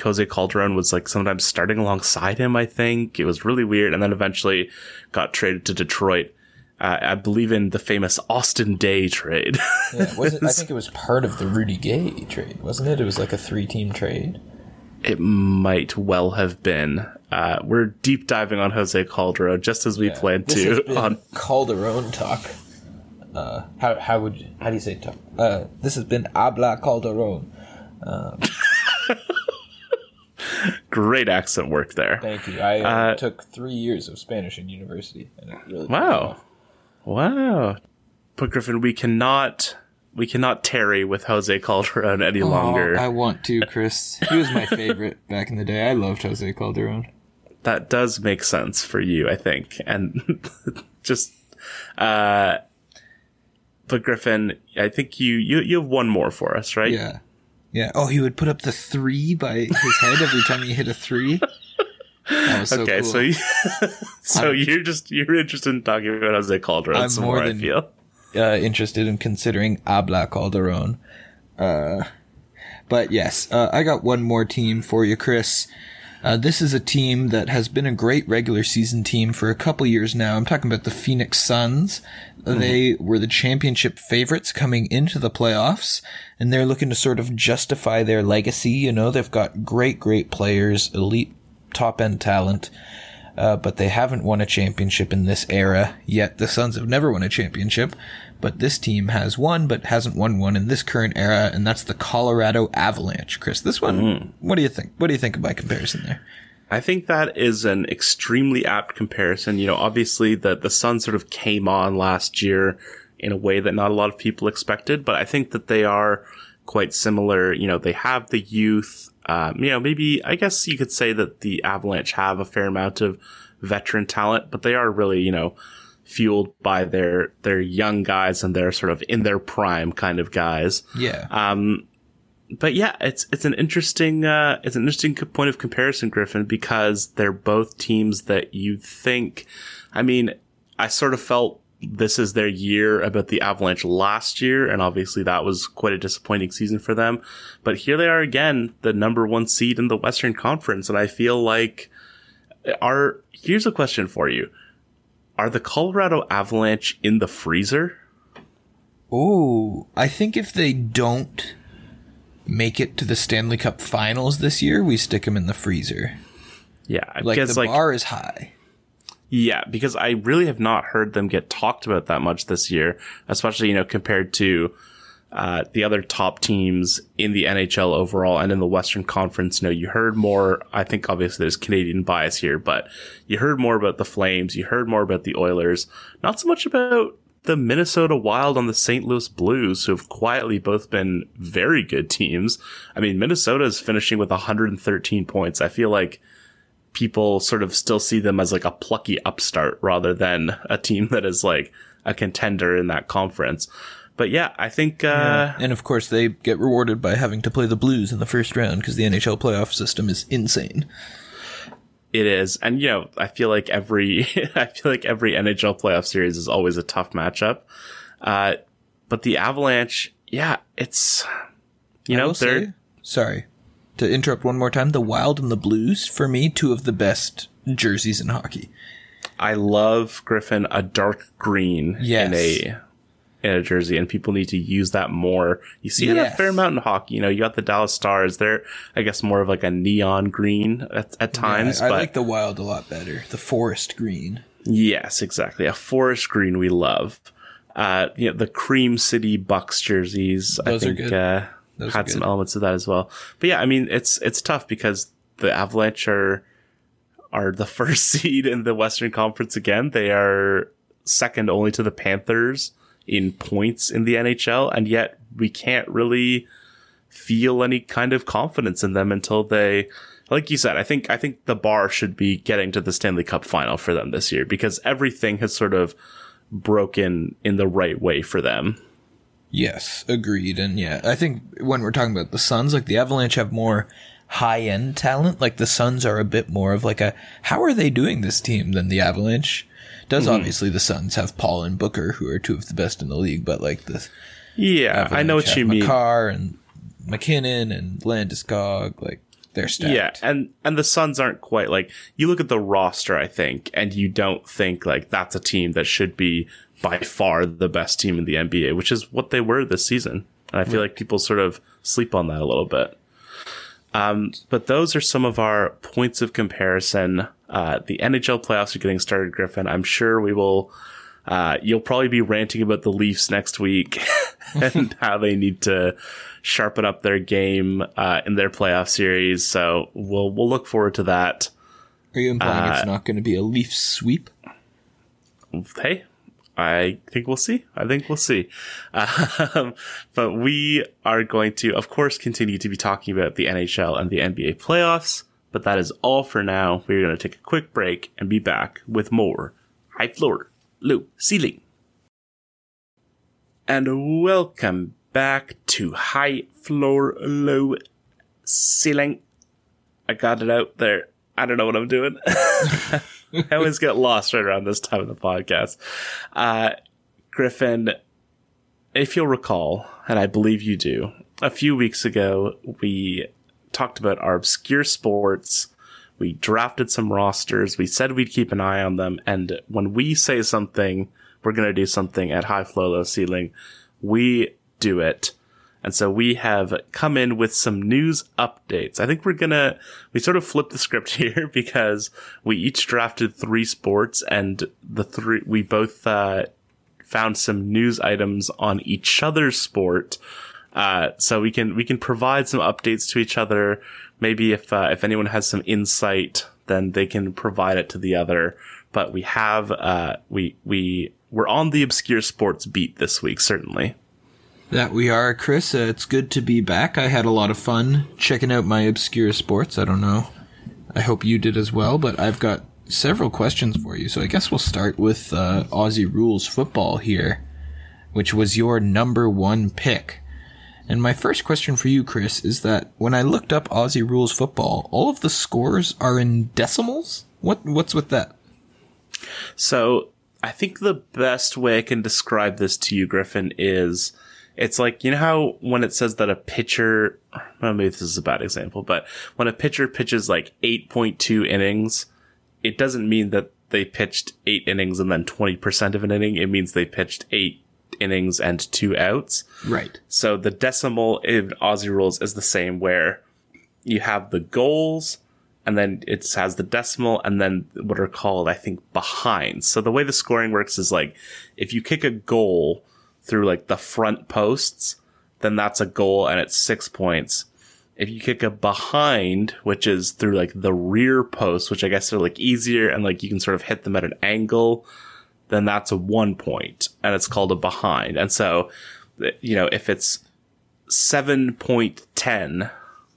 Jose Calderon was like sometimes starting alongside him, I think. It was really weird. And then eventually got traded to Detroit. Uh, I believe in the famous Austin Day trade. Yeah, was it, I think it was part of the Rudy Gay trade, wasn't it? It was like a three-team trade. It might well have been. Uh, we're deep diving on Jose Calderon, just as we yeah, planned this to. Has been on Calderon talk. Uh, how how would how do you say talk? Uh, this has been Habla Calderon. Um, Great accent work there. Thank you. I uh, took three years of Spanish in university, and it really wow. Wow. But Griffin, we cannot we cannot tarry with Jose Calderon any oh, longer. I want to, Chris. He was my favorite back in the day. I loved Jose Calderon. That does make sense for you, I think. And just uh but Griffin, I think you, you you have one more for us, right? Yeah. Yeah. Oh, he would put up the three by his head every time he hit a three. That was so okay, cool. so you, so I'm, you're just you're interested in talking about Jose Calderon. I'm more, more than I feel. Uh, interested in considering Habla Calderon. Uh, but yes, uh, I got one more team for you, Chris. Uh, this is a team that has been a great regular season team for a couple years now. I'm talking about the Phoenix Suns. Mm-hmm. They were the championship favorites coming into the playoffs, and they're looking to sort of justify their legacy. You know, they've got great, great players, elite top-end talent, uh, but they haven't won a championship in this era yet. The Suns have never won a championship, but this team has won, but hasn't won one in this current era, and that's the Colorado Avalanche. Chris, this one, mm. what do you think? What do you think of my comparison there? I think that is an extremely apt comparison. You know, obviously the, the Suns sort of came on last year in a way that not a lot of people expected, but I think that they are quite similar. You know, they have the youth. Um, you know, maybe I guess you could say that the Avalanche have a fair amount of veteran talent, but they are really, you know, fueled by their their young guys and their sort of in their prime kind of guys. Yeah. Um, but yeah, it's it's an interesting uh, it's an interesting point of comparison, Griffin, because they're both teams that you think. I mean, I sort of felt this is their year about the Avalanche last year, and obviously that was quite a disappointing season for them. But here they are again, the number one seed in the Western Conference, and I feel like are here's a question for you. Are the Colorado Avalanche in the freezer? Oh, I think if they don't make it to the Stanley Cup Finals this year, we stick them in the freezer. Yeah, I like guess, the like, bar is high. Yeah, because I really have not heard them get talked about that much this year, especially, you know, compared to uh, the other top teams in the N H L overall and in the Western Conference. You know, you heard more. I think obviously there's Canadian bias here, but you heard more about the Flames. You heard more about the Oilers. Not so much about the Minnesota Wild and the Saint Louis Blues, who have quietly both been very good teams. I mean, Minnesota is finishing with one hundred thirteen points. I feel like people sort of still see them as like a plucky upstart rather than a team that is like a contender in that conference. But yeah, I think... Uh, yeah. And of course, they get rewarded by having to play the Blues in the first round because the N H L playoff system is insane. It is. And, you know, I feel like every I feel like every N H L playoff series is always a tough matchup. Uh, but the Avalanche, yeah, it's... You know, they're... Say, sorry. To interrupt one more time, the Wild and the Blues, for me, two of the best jerseys in hockey. I love, Griffin, a dark green yes. in a in a jersey, and people need to use that more. You see yes. it at Fair Mountain Hockey. You know, you got the Dallas Stars. They're, I guess, more of like a neon green at, at times. Yeah, I, but I like the Wild a lot better. The forest green. Yes, exactly. A forest green we love. Uh, you know, the Cream City Bucks jerseys. Those I think, are good. Uh, Those had some elements of that as well. But yeah, I mean, it's it's tough because the Avalanche are, are the first seed in the Western Conference again. They are second only to the Panthers in points in the N H L, and yet we can't really feel any kind of confidence in them until they, like you said, I think I think the bar should be getting to the Stanley Cup final for them this year because everything has sort of broken in the right way for them. Yes, agreed. And yeah, I think when we're talking about the Suns, like the Avalanche have more high-end talent. Like the Suns are a bit more of like a, how are they doing this team than the Avalanche does. Mm-hmm. Obviously the Suns have Paul and Booker, who are two of the best in the league, but like the yeah, Avalanche I know what you mean. McCarr and McKinnon and Landeskog, like they're stacked. Yeah, and and the Suns aren't quite like, you look at the roster, I think, and you don't think like that's a team that should be by far the best team in the N B A, which is what they were this season. And I feel like people sort of sleep on that a little bit. Um, but those are some of our points of comparison. Uh, the N H L playoffs are getting started, Griffin. I'm sure we will. Uh, you'll probably be ranting about the Leafs next week and how they need to sharpen up their game uh, in their playoff series. So we'll we'll look forward to that. Are you implying uh, it's not going to be a Leafs sweep? Hey. I think we'll see. I think we'll see. Um, but we are going to, of course, continue to be talking about the N H L and the N B A playoffs. But that is all for now. We're going to take a quick break and be back with more High Floor, Low Ceiling. And welcome back to High Floor, Low Ceiling. I got it out there. I don't know what I'm doing. I always get lost right around this time of the podcast. Uh, Griffin, if you'll recall, and I believe you do, a few weeks ago, we talked about our obscure sports. We drafted some rosters. We said we'd keep an eye on them. And when we say something, we're going to do something at High Floor, Low Ceiling. We do it. And so we have come in with some news updates. I think we're going to, we sort of flip the script here because we each drafted three sports and the three, we both uh, found some news items on each other's sport. Uh, so we can, we can provide some updates to each other. Maybe if, uh, if anyone has some insight, then they can provide it to the other. But we have, uh, we, we, we're on the obscure sports beat this week, certainly. That we are, Chris. Uh, it's good to be back. I had a lot of fun checking out my obscure sports. I don't know. I hope you did as well, but I've got several questions for you. So I guess we'll start with uh, Aussie Rules football here, which was your number one pick. And my first question for you, Chris, is that when I looked up Aussie Rules football, all of the scores are in decimals? What What's with that? So I think the best way I can describe this to you, Griffin, is... It's like, you know how when it says that a pitcher, well, maybe this is a bad example, but when a pitcher pitches like eight point two innings, it doesn't mean that they pitched eight innings and then twenty percent of an inning. It means they pitched eight innings and two outs. Right. So the decimal in Aussie Rules is the same, where you have the goals and then it has the decimal and then what are called, I think, behinds. So the way the scoring works is like if you kick a goal through like the front posts, then that's a goal and it's six points. If you kick a behind, which is through like the rear posts, which I guess are like easier and like you can sort of hit them at an angle, then that's a one point and it's called a behind. And so, you know, if it's seven point ten,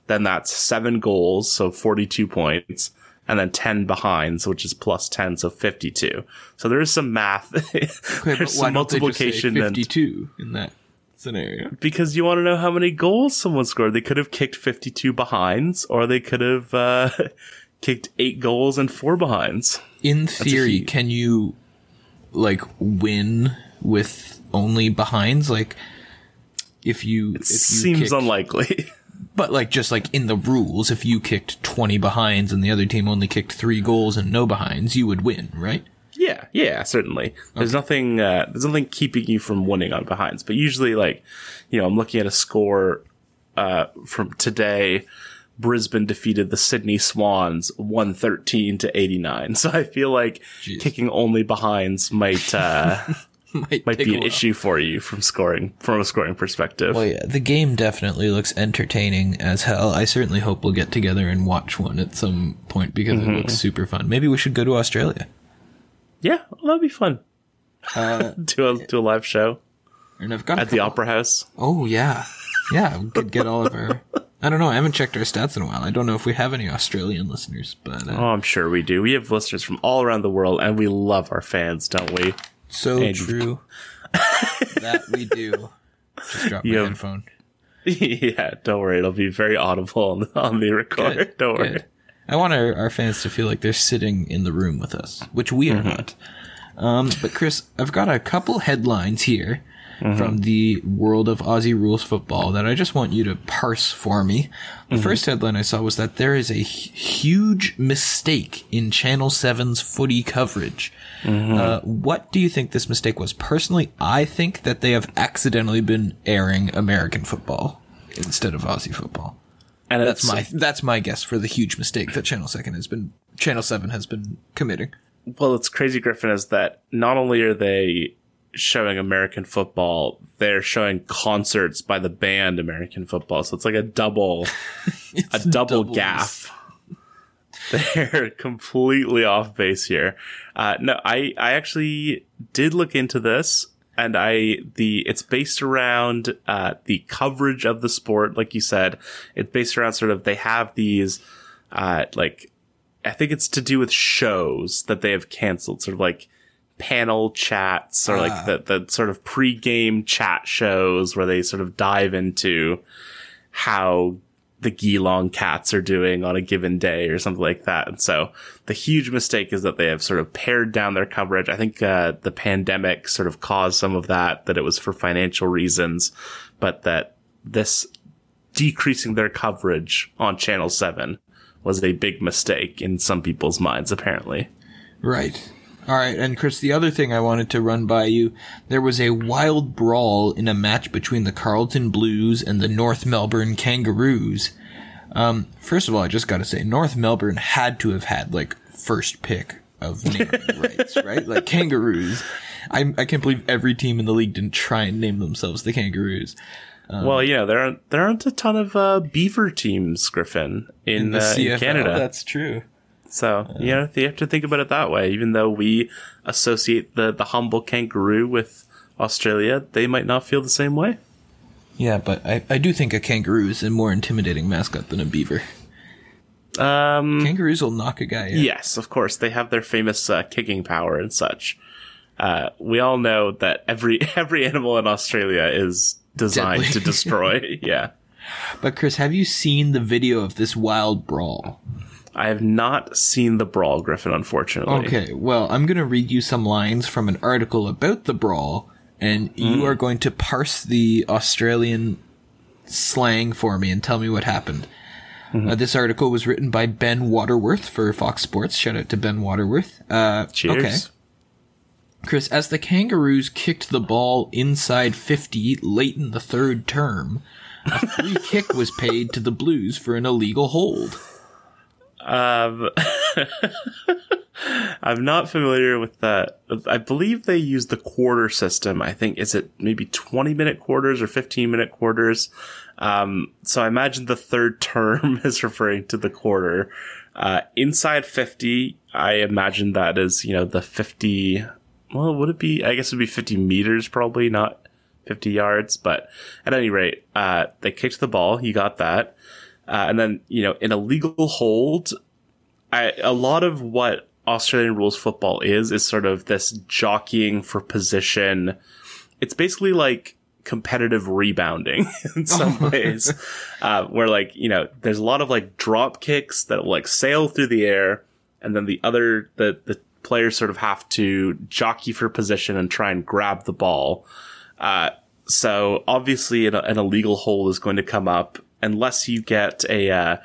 then that's seven goals, so forty-two points. And then ten behinds, which is plus ten, so fifty-two. So there is some math. Okay, there's some multiplication. fifty-two and, in that scenario. Because you want to know how many goals someone scored. They could have kicked fifty-two behinds, or they could have uh, kicked eight goals and four behinds. In theory, can you like win with only behinds? Like if you, it if you seems kick- unlikely. But, like, just, like, in the rules, if you kicked twenty behinds and the other team only kicked three goals and no behinds, you would win, right? Yeah, yeah, certainly. There's okay. nothing uh, there's nothing keeping you from winning on behinds. But usually, like, you know, I'm looking at a score uh, from today. Brisbane defeated the Sydney Swans one thirteen to eighty-nine. So I feel like Jeez. kicking only behinds might... Uh, Might, might be an issue for you from scoring, from a scoring perspective. Well, yeah, the game definitely looks entertaining as hell. I certainly hope we'll get together and watch one at some point because mm-hmm. it looks super fun. Maybe we should go to Australia. Yeah, well, that'd be fun. Uh, do a do a live show. And I've got at the Opera House. Oh yeah, yeah, we could get all of our. I don't know. I haven't checked our stats in a while. I don't know if we have any Australian listeners, but uh, oh, I'm sure we do. We have listeners from all around the world, and we love our fans, don't we? So and true. That we do. Just dropped my have, headphone. Yeah, don't worry. It'll be very audible on the, on the record. Good, don't good. worry. I want our, our fans to feel like they're sitting in the room with us, which we are mm-hmm. not. Um, but, Chris, I've got a couple headlines here mm-hmm. from the world of Aussie rules football that I just want you to parse for me. The mm-hmm. first headline I saw was that there is a huge mistake in Channel seven's footy coverage. Mm-hmm. Uh, what do you think this mistake was? Personally, I think that they have accidentally been airing American football instead of Aussie football. And that's my that's my guess for the huge mistake that Channel seven has been Channel seven has been committing. Well, it's crazy, Griffin, is that not only are they showing American football, they're showing concerts by the band American Football. So it's like a double a double doubles. gaffe. They're completely off base here. Uh, no, I, I actually did look into this. And I, the, it's based around, uh, the coverage of the sport. Like you said, it's based around sort of, they have these, uh, like, I think it's to do with shows that they have canceled, sort of like panel chats or ah. like the, the sort of pre-game chat shows where they sort of dive into how the Geelong Cats are doing on a given day or something like that. And so the huge mistake is that they have sort of pared down their coverage. I think uh, the pandemic sort of caused some of that, that it was for financial reasons, but that this decreasing their coverage on Channel seven was a big mistake in some people's minds, apparently. Right. All right, and Chris, the other thing I wanted to run by you, there was a wild brawl in a match between the Carlton Blues and the North Melbourne Kangaroos. Um, first of all, I just got to say, North Melbourne had to have had, like, first pick of naming rights, right? Like, Kangaroos. I, I can't believe every team in the league didn't try and name themselves the Kangaroos. Um, well, you know, there aren't, there aren't a ton of uh, beaver teams, Griffin, in, in, the uh, C F L, in Canada. That's true. So, you know, you have to think about it that way. Even though we associate the, the humble kangaroo with Australia, they might not feel the same way. Yeah, but I, I do think a kangaroo is a more intimidating mascot than a beaver. Um, Kangaroos will knock a guy out. Yes, of course. They have their famous uh, kicking power and such. Uh, we all know that every every animal in Australia is designed Deadly. to destroy. Yeah. But, Chris, have you seen the video of this wild brawl? I have not seen the brawl, Griffin, unfortunately. Okay, well, I'm going to read you some lines from an article about the brawl, and mm. you are going to parse the Australian slang for me and tell me what happened. Mm-hmm. Uh, this article was written by Ben Waterworth for Fox Sports. Shout out to Ben Waterworth. Uh, Cheers. Okay. Chris, as the Kangaroos kicked the ball inside fifty late in the third term, a free kick was paid to the Blues for an illegal hold. Um, I'm not familiar with that. I believe they use the quarter system. I think, is it maybe twenty minute quarters or fifteen minute quarters? Um, so I imagine the third term is referring to the quarter. Uh, inside fifty, I imagine that is, you know, the fifty, well, would it be, I guess it'd be fifty meters probably, not fifty yards, but at any rate, uh, they kicked the ball. You got that. Uh, and then, you know, in a legal hold, I, a lot of what Australian rules football is, is sort of this jockeying for position. It's basically like competitive rebounding in some ways, uh, where, like, you know, there's a lot of like drop kicks that will like sail through the air. And then the other, the, the players sort of have to jockey for position and try and grab the ball. Uh, so obviously an, an illegal hold is going to come up. Unless you get a uh,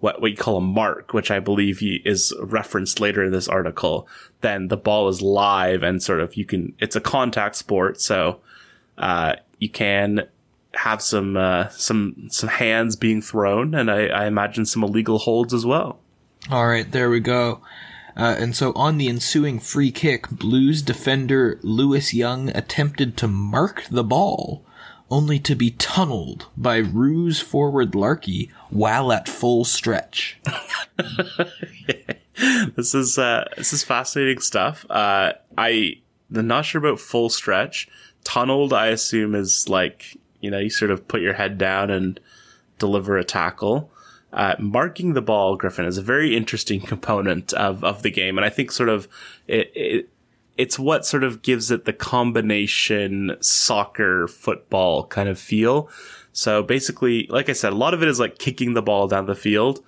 what we call a mark, which I believe is referenced later in this article, then the ball is live and sort of you can. It's a contact sport, so uh, you can have some uh, some some hands being thrown, and I, I imagine some illegal holds as well. All right, there we go. Uh, and so on the ensuing free kick, Blues defender Lewis Young attempted to mark the ball, only to be tunneled by ruse forward Larkey while at full stretch. yeah. This is uh, this is fascinating stuff. Uh, I, I'm not sure about full stretch. Tunneled, I assume, is like, you know, you sort of put your head down and deliver a tackle. Uh, marking the ball, Griffin, is a very interesting component of, of the game. And I think sort of it, it it's what sort of gives it the combination soccer football kind of feel. So basically, like I said, a lot of it is like kicking the ball down the field.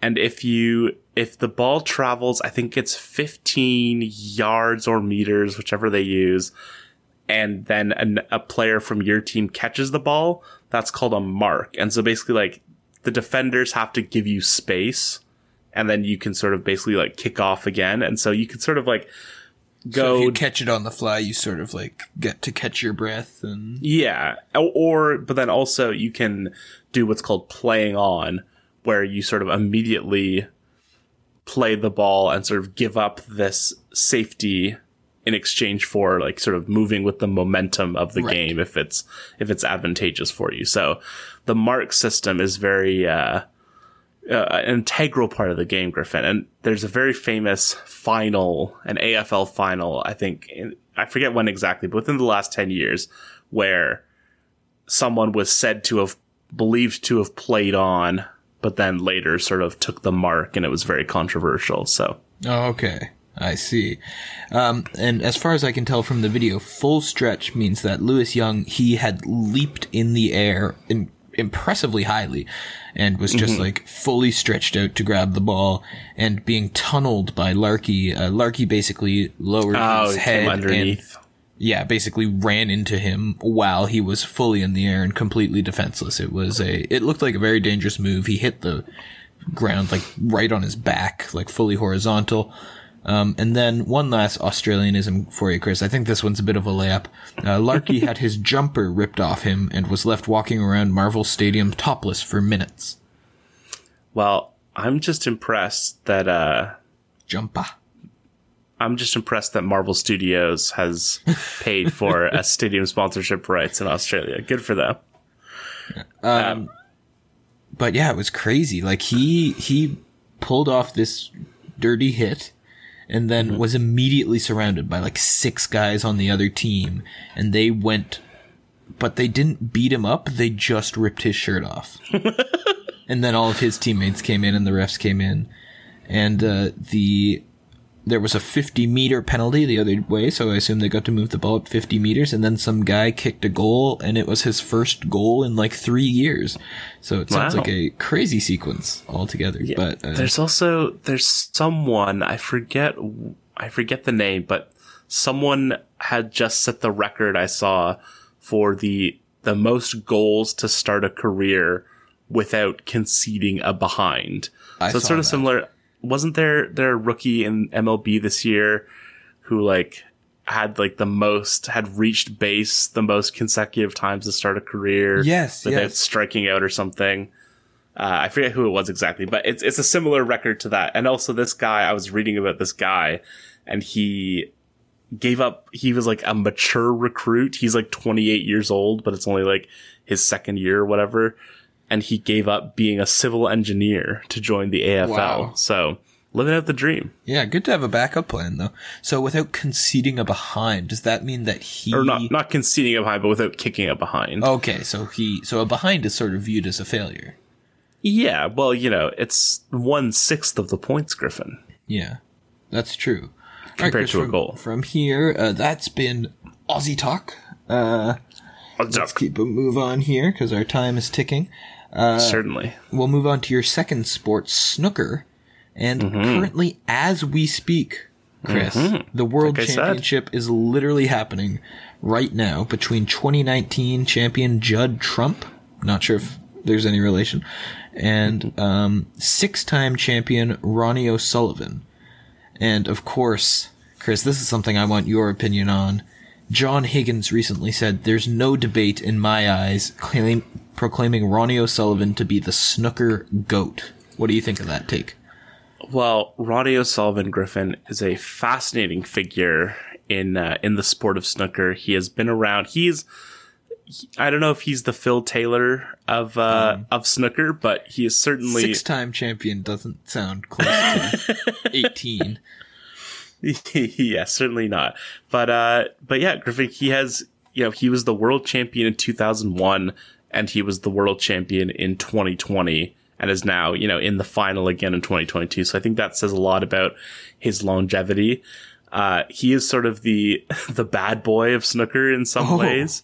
And if you, if the ball travels, I think it's fifteen yards or meters, whichever they use, and then an, a player from your team catches the ball, that's called a mark. And so basically, like, the defenders have to give you space, and then you can sort of basically, like, kick off again. And so you can sort of, like, go... So if you catch it on the fly, you sort of, like, get to catch your breath and... Yeah. Or, but then also you can do what's called playing on, where you sort of immediately play the ball and sort of give up this safety in exchange for, like, sort of moving with the momentum of the right. game if it's if it's advantageous for you. So the mark system is very uh, uh, an integral part of the game, Griffin. And there's a very famous final, an A F L final, I think, in, I forget when exactly, but within the last ten years, where someone was said to have believed to have played on, but then later sort of took the mark, and it was very controversial. So oh, okay. I see. Um, and as far as I can tell from the video, full stretch means that Louis Young, he had leaped in the air in- impressively highly and was just mm-hmm. like fully stretched out to grab the ball and being tunneled by Larkey. Uh, Larkey basically lowered oh, his head underneath. And yeah, basically ran into him while he was fully in the air and completely defenseless. It was a, it looked like a very dangerous move. He hit the ground like right on his back, like fully horizontal. Um, and then one last Australianism for you, Chris. I think this one's a bit of a layup. Uh, Larkey had his jumper ripped off him and was left walking around Marvel Stadium topless for minutes. Well, I'm just impressed that... Uh, jumper. I'm just impressed that Marvel Studios has paid for a stadium sponsorship rights in Australia. Good for them. Um, um, but yeah, it was crazy. Like, he he pulled off this dirty hit and then mm-hmm. was immediately surrounded by like six guys on the other team, and they went, but they didn't beat him up, they just ripped his shirt off. And then all of his teammates came in and the refs came in, and uh, the there was a fifty meter penalty the other way, so I assume they got to move the ball up fifty meters, and then some guy kicked a goal, and it was his first goal in like three years. So it sounds wow. like a crazy sequence altogether. Yeah. But uh, there's also, there's someone, I forget, I forget the name, but someone had just set the record I saw for the, the most goals to start a career without conceding a behind. I so it's sort of that. similar. Wasn't there, there a rookie in M L B this year who like had like the most, had reached base the most consecutive times to start a career yes, without yes. striking out or something? Uh, I forget who it was exactly, but it's it's a similar record to that. And also this guy, I was reading about this guy, and he gave up, he was like a mature recruit. He's like twenty-eight years old, but it's only like his second year or whatever. And he gave up being a civil engineer to join the A F L. Wow. So living out the dream. Yeah, good to have a backup plan, though. So without conceding a behind, does that mean that he... Or not not conceding a behind, but without kicking a behind. Okay, so he so a behind is sort of viewed as a failure. Yeah, well, you know, it's one-sixth of the points, Griffin. Yeah, that's true. Compared right, Chris, to a from, goal. From here, uh, that's been Aussie Talk. Uh, Let's up. keep a move on here, because our time is ticking. Uh, Certainly. We'll move on to your second sport, snooker. And mm-hmm. currently, as we speak, Chris, mm-hmm. the World like Championship is literally happening right now between twenty nineteen champion Judd Trump, not sure if there's any relation, and um, six-time champion Ronnie O'Sullivan. And of course, Chris, this is something I want your opinion on. John Higgins recently said, "There's no debate in my eyes," claim, proclaiming Ronnie O'Sullivan to be the snooker goat. What do you think of that take? Well, Ronnie O'Sullivan, Griffin, is a fascinating figure in uh, in the sport of snooker. He has been around. He's he, I don't know if he's the Phil Taylor of uh, um, of snooker, but he is certainly six-time champion. Doesn't sound close to eighteen. Yeah, certainly not. But uh, but yeah, Griffin, he has, you know, he was the world champion in two thousand one, and he was the world champion in twenty twenty, and is now, you know, in the final again in twenty twenty-two. So I think that says a lot about his longevity. Uh, he is sort of the the bad boy of snooker in some oh, ways.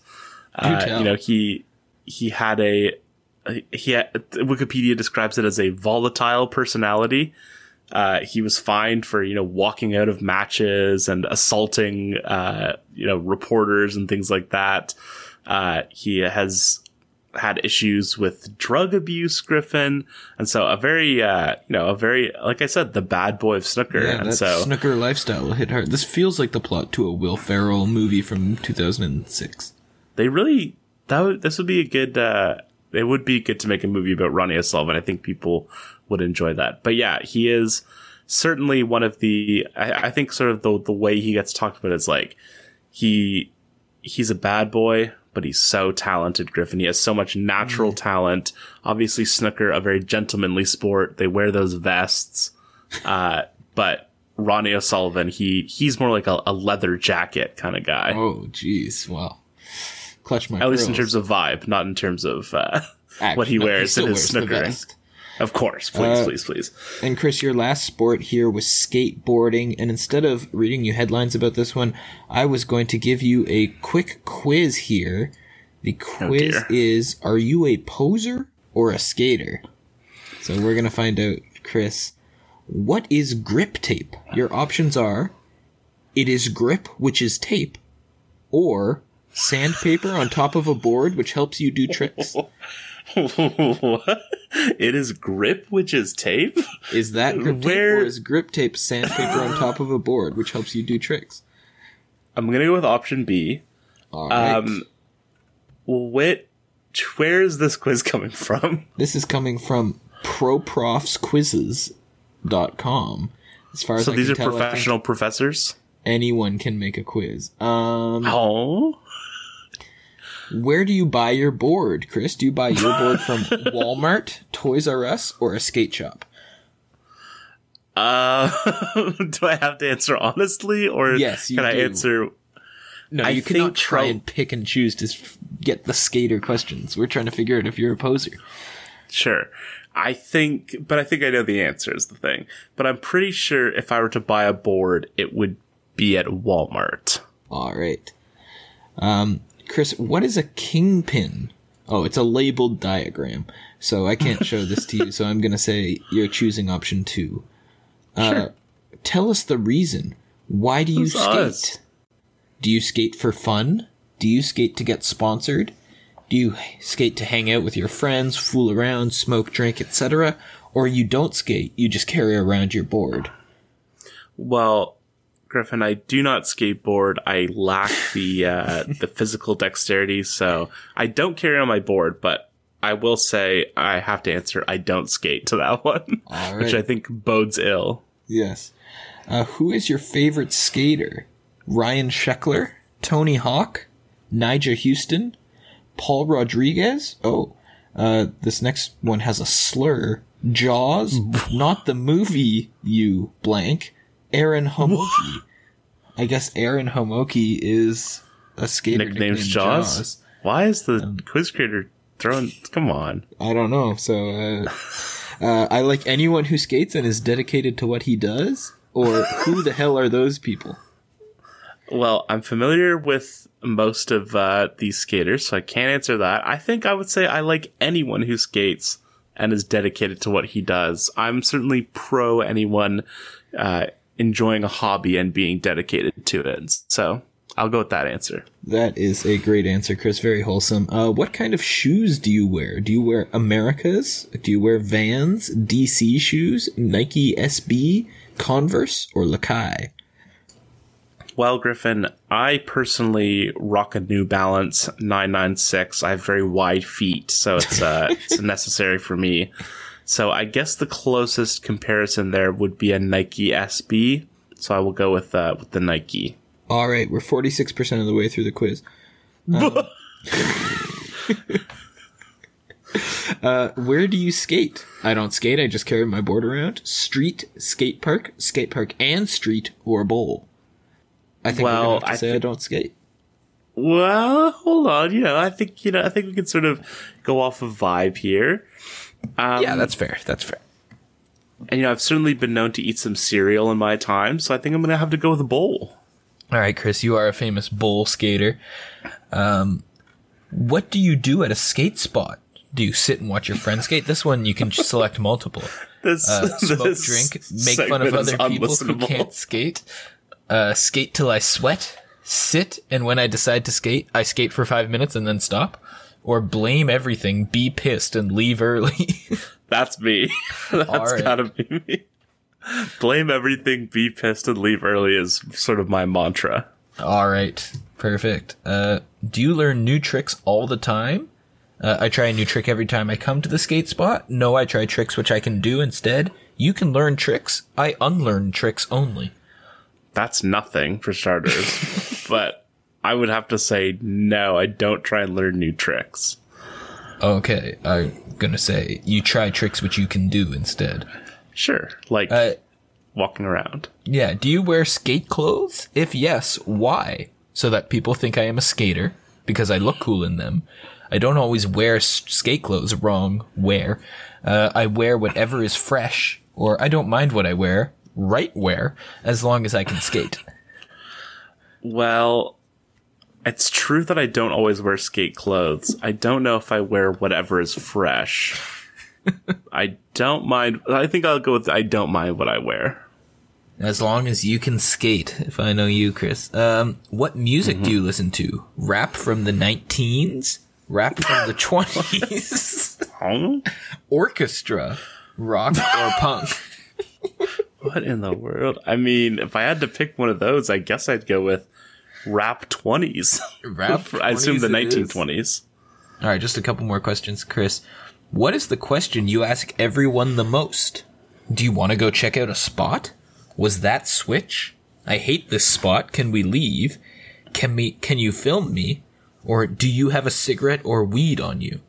Uh, you know, he he had a he had, Wikipedia describes it as a volatile personality. Uh, he was fined for, you know, walking out of matches and assaulting, uh, you know, reporters and things like that. Uh, he has had issues with drug abuse, Griffin. And so a very, uh, you know, a very, like I said, the bad boy of snooker. Yeah, and so snooker lifestyle will hit hard. This feels like the plot to a Will Ferrell movie from two thousand six. They really, that would, this would be a good, uh, it would be good to make a movie about Ronnie O'Sullivan. I think people would enjoy that. But yeah, he is certainly one of the, I, I think sort of the the way he gets talked about is like, he he's a bad boy, but he's so talented, Griffin. He has so much natural mm. talent. Obviously, snooker, a very gentlemanly sport. They wear those vests. Uh, but Ronnie O'Sullivan, he he's more like a, a leather jacket kind of guy. Oh, geez. Wow. Clutch my At pearls. Least in terms of vibe, not in terms of uh, what he no, wears he in his snooker. Of course, please, uh, please, please. And Chris, your last sport here was skateboarding. And instead of reading you headlines about this one, I was going to give you a quick quiz here. The quiz oh is, are you a poser or a skater? So we're going to find out, Chris, what is grip tape? Your options are, it is grip, which is tape, or sandpaper on top of a board, which helps you do tricks. What? It is grip, which is tape? Is that grip tape, or is grip tape sandpaper on top of a board, which helps you do tricks? I'm going to go with option B. All right. Um, what, where is this quiz coming from? This is coming from pro profs quizzes dot com. As far as so I these are tell, professional professors? Anyone can make a quiz. Um, oh. Where do you buy your board, Chris? Do you buy your board from Walmart, Toys R Us, or a skate shop? Uh, do I have to answer honestly, or yes, you can do. I answer? No, I you cannot try pro- and pick and choose to get the skater questions. We're trying to figure out if you're a poser. Sure. I think, but I think I know the answer is the thing. But I'm pretty sure if I were to buy a board, it would be at Walmart. All right. Um... Chris, what is a kingpin? Oh, it's a labeled diagram, so I can't show this to you, so I'm going to say you're choosing option two. Uh, sure. Tell us the reason. Why do you That's skate? Us. Do you skate for fun? Do you skate to get sponsored? Do you skate to hang out with your friends, fool around, smoke, drink, et cetera? Or you don't skate, you just carry around your board? Well... Griffin, I do not skateboard. I lack the uh, the physical dexterity, so I don't carry on my board, but I will say I have to answer I don't skate to that one, right. Which I think bodes ill. Yes. Uh, who is your favorite skater? Ryan Sheckler, Tony Hawk, Nyjah Houston, Paul Rodriguez. Oh, uh, this next one has a slur. Jaws, not the movie, you blank. Aaron Homoki. I guess Aaron Homoki is a skater. Nickname's Jaws? Jaws. Why is the um, quiz creator throwing... Come on. I don't know. So uh, uh, I like anyone who skates and is dedicated to what he does? Or who the hell are those people? Well, I'm familiar with most of uh, these skaters, so I can't answer that. I think I would say I like anyone who skates and is dedicated to what he does. I'm certainly pro anyone... Uh, enjoying a hobby and being dedicated to it. So I'll go with that answer. That is a great answer, Chris. Very wholesome. Uh, what kind of shoes do you wear? Do you wear Americas? Do you wear Vans, D C shoes, Nike S B, Converse, or Lakai? Well, Griffin, I personally rock a New Balance nine ninety-six. I have very wide feet, so it's uh, it's necessary for me. So I guess the closest comparison there would be a Nike S B. So I will go with uh, with the Nike. All right. We're forty-six percent of the way through the quiz. Um, uh, where do you skate? I don't skate. I just carry my board around. Street, skate park, skate park and street, or bowl. I think well, we're going to have to I say th- I don't skate. Well, hold on. You know, I think, you know, I think we can sort of go off of vibe here. Um, yeah, that's fair. That's fair. And, you know, I've certainly been known to eat some cereal in my time, so I think I'm going to have to go with a bowl. All right, Chris, you are a famous bowl skater. Um, what do you do at a skate spot? Do you sit and watch your friends skate? This one you can select multiple. This, uh, smoke, this drink, make fun of other people who can't skate, uh, skate till I sweat, sit, and when I decide to skate, I skate for five minutes and then stop, or blame everything, be pissed, and leave early. That's me. That's right. Gotta be me. Blame everything, be pissed, and leave early is sort of my mantra. All right. Perfect. Uh, do you learn new tricks all the time? Uh, I try a new trick every time I come to the skate spot. No, I try tricks which I can do instead. You can learn tricks. I unlearn tricks only. That's nothing for starters. But I would have to say, no, I don't try and learn new tricks. Okay, I'm going to say you try tricks which you can do instead. Sure, like uh, walking around. Yeah, do you wear skate clothes? If yes, why? So that people think I am a skater because I look cool in them. I don't always wear skate clothes, wrong wear. Uh, I wear whatever is fresh, or I don't mind what I wear, right wear, as long as I can skate. Well, it's true that I don't always wear skate clothes. I don't know if I wear whatever is fresh. I don't mind. I think I'll go with I don't mind what I wear. As long as you can skate, if I know you, Chris. Um, what music mm-hmm. do you listen to? Rap from the nineteens? Rap from the twenties, orchestra, rock, or punk. What in the world? I mean, if I had to pick one of those, I guess I'd go with rap twenties. Rap twenties, I assume the nineteen twenties. All right, just a couple more questions, Chris. What is the question you ask everyone the most? Do you want to go check out a spot? Was that switch? I hate this spot. Can we leave? Can we? Can you film me? Or do you have a cigarette or weed on you?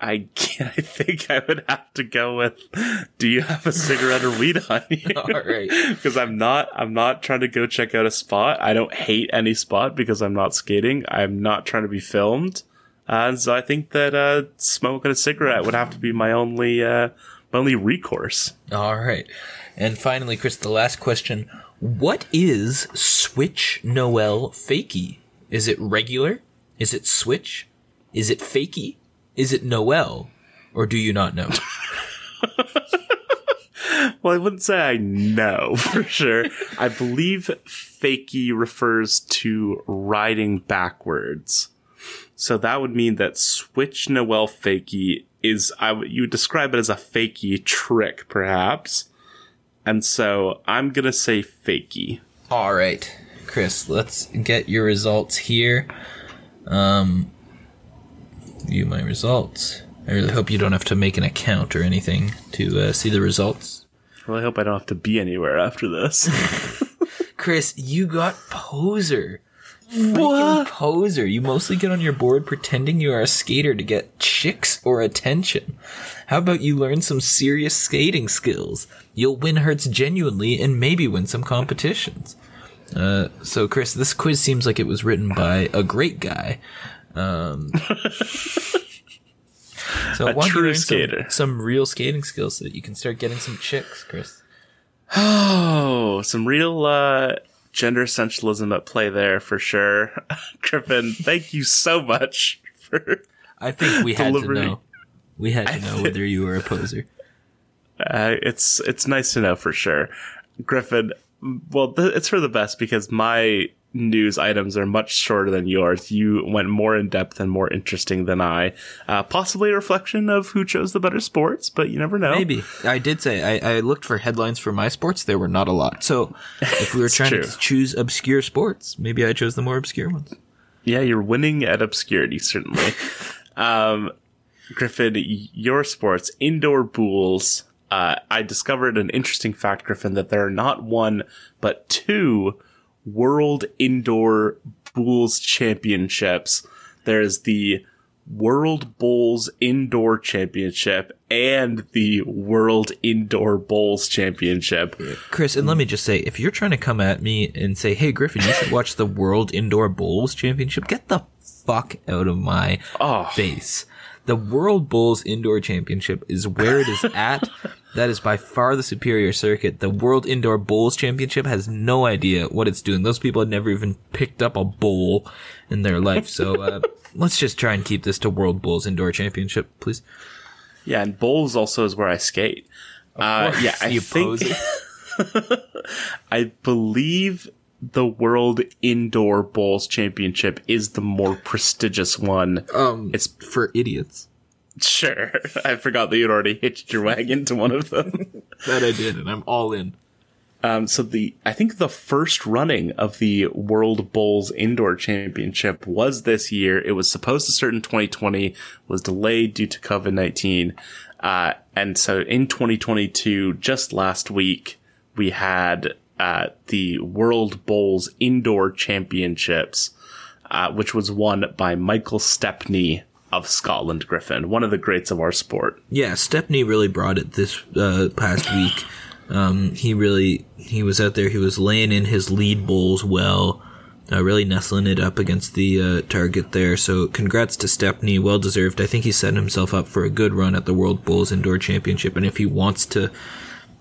I can't, I think I would have to go with, do you have a cigarette or weed on you? All right. Because I'm not, I'm not trying to go check out a spot. I don't hate any spot because I'm not skating. I'm not trying to be filmed. Uh, and so I think that uh, smoking a cigarette would have to be my only, uh, my only recourse. All right. And finally, Chris, the last question. What is Switch Noel Fakey? Is it regular? Is it switch? Is it fakey? Is it Noel? Or do you not know? Well, I wouldn't say I know for sure. I believe fakey refers to riding backwards. So that would mean that switch Noel fakey is, I would, you would describe it as a fakey trick, perhaps. And so I'm going to say fakey. All right. Chris, let's get your results here. Um, view my results. I really hope you don't have to make an account or anything to uh, see the results. Well, I hope I don't have to be anywhere after this. Chris, you got poser. Freaking poser. You mostly get on your board pretending you are a skater to get chicks or attention. How about you learn some serious skating skills? You'll win hearts genuinely and maybe win some competitions. Uh, so Chris, this quiz seems like it was written by a great guy. Um, so a true skater. Some, some real skating skills so that you can start getting some chicks, Chris. Oh, some real, uh, gender essentialism at play there for sure. Griffin, thank you so much for I think we had delivering. to know. We had to know whether you were a poser. Uh, it's, it's nice to know for sure. Griffin, well, th- it's for the best because my news items are much shorter than yours. You went more in depth and more interesting than I. Uh, possibly a reflection of who chose the better sports, but you never know. Maybe. I did say I, I looked for headlines for my sports. There were not a lot. So if we were trying true. to choose obscure sports, maybe I chose the more obscure ones. Yeah, you're winning at obscurity, certainly. um, Griffin, your sports, indoor pools. Uh, I discovered an interesting fact, Griffin, that there are not one, but two World Indoor Bulls Championships. There is the World Bulls Indoor Championship and the World Indoor Bulls Championship. Chris, and let me just say, if you're trying to come at me and say, hey, Griffin, you should watch the World Indoor Bulls Championship, get the fuck out of my oh. face. The World Bulls Indoor Championship is where it is at. That is by far the superior circuit. The World Indoor Bowls Championship has no idea what it's doing. Those people had never even picked up a bowl in their life. So uh, let's just try and keep this to World Bowls Indoor Championship, please. Yeah, and bowls also is where I skate. Uh, yeah, I think I believe the World Indoor Bowls Championship is the more prestigious one. Um, it's for idiots. Sure. I forgot that you'd already hitched your wagon to one of them. That I did, and I'm all in. Um, so the I think the first running of the World Bowls Indoor Championship was this year. It was supposed to start in twenty twenty, was delayed due to COVID nineteen. Uh, and so in twenty twenty-two, just last week, we had uh, the World Bowls Indoor Championships, uh, which was won by Michael Stepney of Scotland Griffin, one of the greats of our sport. Yeah, Stepney really brought it this uh, past week. Um, he really, he was out there, he was laying in his lead bowls well, uh, really nestling it up against the uh, target there. So congrats to Stepney, well deserved. I think he's setting himself up for a good run at the World Bowls Indoor Championship. And if he wants to,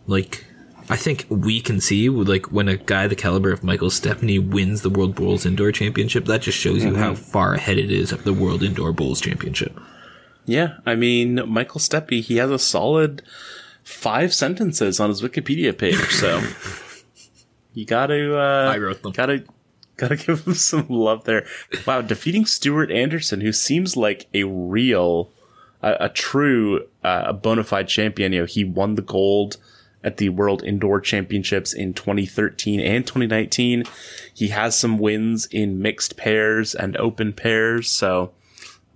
like, I think we can see, like, when a guy the caliber of Michael Stepney wins the World Bowls Indoor Championship, that just shows you mm-hmm. how far ahead it is of the World Indoor Bowls Championship. Yeah, I mean, Michael Stepney, he has a solid five sentences on his Wikipedia page, so you gotta uh I wrote them. gotta gotta give him some love there. Wow, defeating Stuart Anderson, who seems like a real uh, a true uh, a bona fide champion. You know, he won the gold at the World Indoor Championships in twenty thirteen and twenty nineteen. He has some wins in mixed pairs and open pairs, so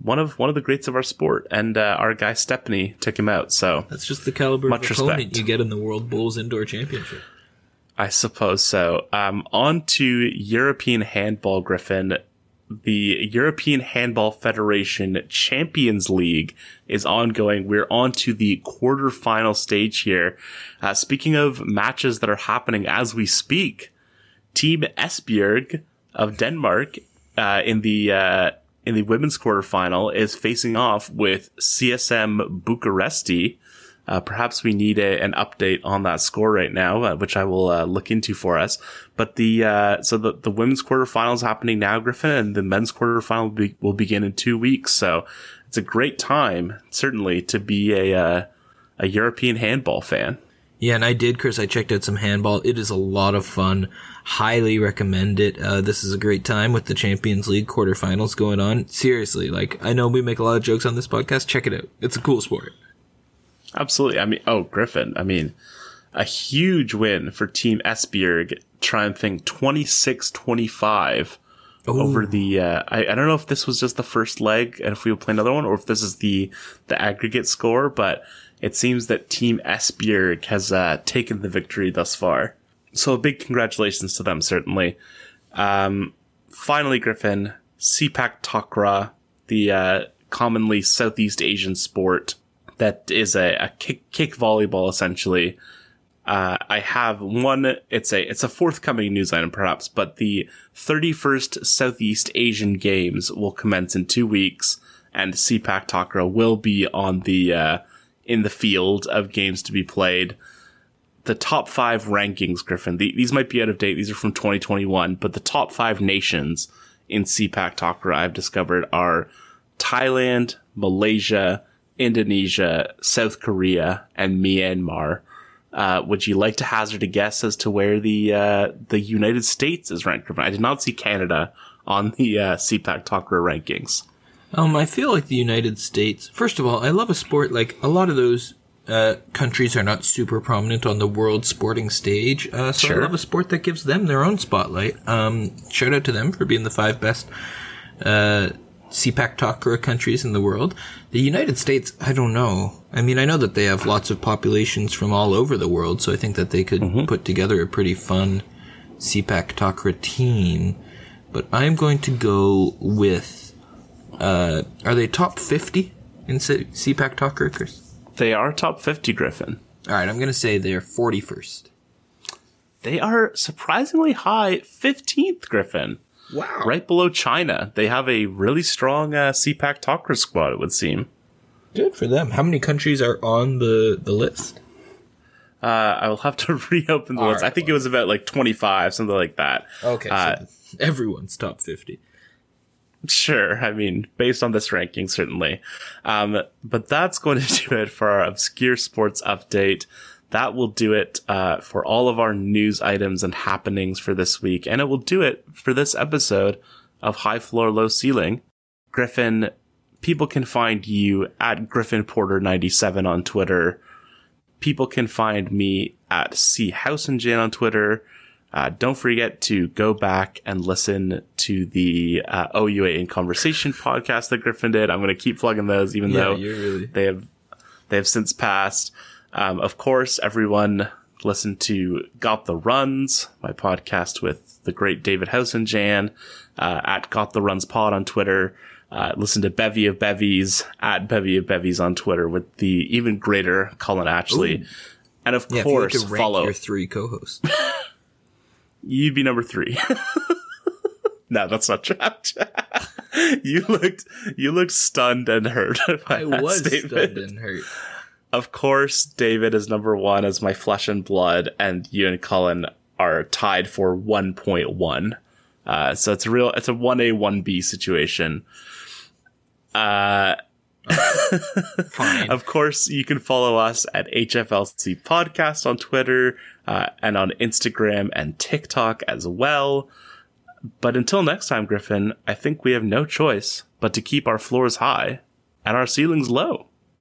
One of one of the greats of our sport, and uh, our guy Stepney took him out. So that's just the caliber of opponent respect you get in the World Bowls Indoor Championship. I suppose so. Um, on to European handball, Griffin. The European Handball Federation Champions League is ongoing. We're on to the quarterfinal stage here. Uh, speaking of matches that are happening as we speak, Team Esbjerg of Denmark uh, in the uh, in the women's quarterfinal is facing off with C S M Bucuresti. Uh, perhaps we need a, an update on that score right now, uh, which I will uh, look into for us. But the, uh, so the, the women's quarterfinal is happening now, Griffin, and the men's quarterfinal be, will begin in two weeks. So it's a great time, certainly, to be a, uh, a European handball fan. Yeah, and I did, Chris. I checked out some handball. It is a lot of fun. Highly recommend it. Uh, this is a great time with the Champions League quarterfinals going on. Seriously, like, I know we make a lot of jokes on this podcast. Check it out. It's a cool sport. Absolutely. I mean, oh, Griffin. I mean, a huge win for Team Esbjerg, triumphing twenty-six twenty-five Ooh. Over the, uh, I, I don't know if this was just the first leg and if we would play another one or if this is the, the aggregate score, but it seems that Team Esbjerg has uh, taken the victory thus far. So a big congratulations to them, certainly. Um, finally, Griffin, Sepak Takraw, the uh, commonly Southeast Asian sport that is a, a kick, kick volleyball, essentially. Uh, I have one, it's a, it's a forthcoming news item, perhaps, but the thirty-first Southeast Asian Games will commence in two weeks, and Sepak Takraw will be on the, uh, in the field of games to be played. The top five rankings, Griffin, the, these might be out of date. These are from twenty twenty-one, but the top five nations in Sepak Takraw I've discovered are Thailand, Malaysia, Indonesia, South Korea, and Myanmar. Uh, would you like to hazard a guess as to where the uh, the United States is ranked, Griffin? I did not see Canada on the uh, Sepak Takraw rankings. Um, I feel like the United States, first of all, I love a sport, like, a lot of those uh, countries are not super prominent on the world sporting stage, uh, so sure. I love a sport that gives them their own spotlight. Um, shout out to them for being the five best uh, Sepak Takraw countries in the world. The United States, I don't know. I mean, I know that they have lots of populations from all over the world, so I think that they could mm-hmm. put together a pretty fun Sepak Takraw team, but I'm going to go with... Uh, are they top fifty in C- Sepak Takraw, Chris? They are top fifty, Griffin. All right, I'm going to say they are forty-first. They are surprisingly high, fifteenth, Griffin. Wow. Right below China. They have a really strong uh, Sepak Takraw squad, it would seem. Good for them. How many countries are on the, the list? Uh, I will have to reopen the All list. Right, I think well. it was about like twenty-five, something like that. Okay. Uh, so everyone's top fifty. Sure. I mean, based on this ranking, certainly. Um, but that's going to do it for our obscure sports update. That will do it uh, for all of our news items and happenings for this week. And it will do it for this episode of High Floor, Low Ceiling. Griffin, people can find you at Griffin Porter ninety-seven on Twitter. People can find me at CHousenjan on Twitter. Uh, don't forget to go back and listen to the uh, O U A in Conversation podcast that Griffin did. I'm going to keep plugging those, even yeah, though really... they have they have since passed. Um, of course, everyone listen to Got the Runs, my podcast with the great David Housenjan, uh, at Got the Runs Pod on Twitter. Uh, listen to Bevy of Bevies at Bevy of Bevies on Twitter with the even greater Colin Ashley. Ooh. And of yeah, course, if you had to rank follow your three co-hosts. You'd be number three. No, that's not trapped. you looked, you looked stunned and hurt. By I that was statement. stunned and hurt. Of course, David is number one as my flesh and blood, and you and Colin are tied for one point one. Uh, so it's a real, it's a one A, one B situation. Uh, uh fine. Of course, you can follow us at H F L C Podcast on Twitter, uh, and on Instagram and TikTok as well. But until next time, Griffin, I think we have no choice but to keep our floors high and our ceilings low.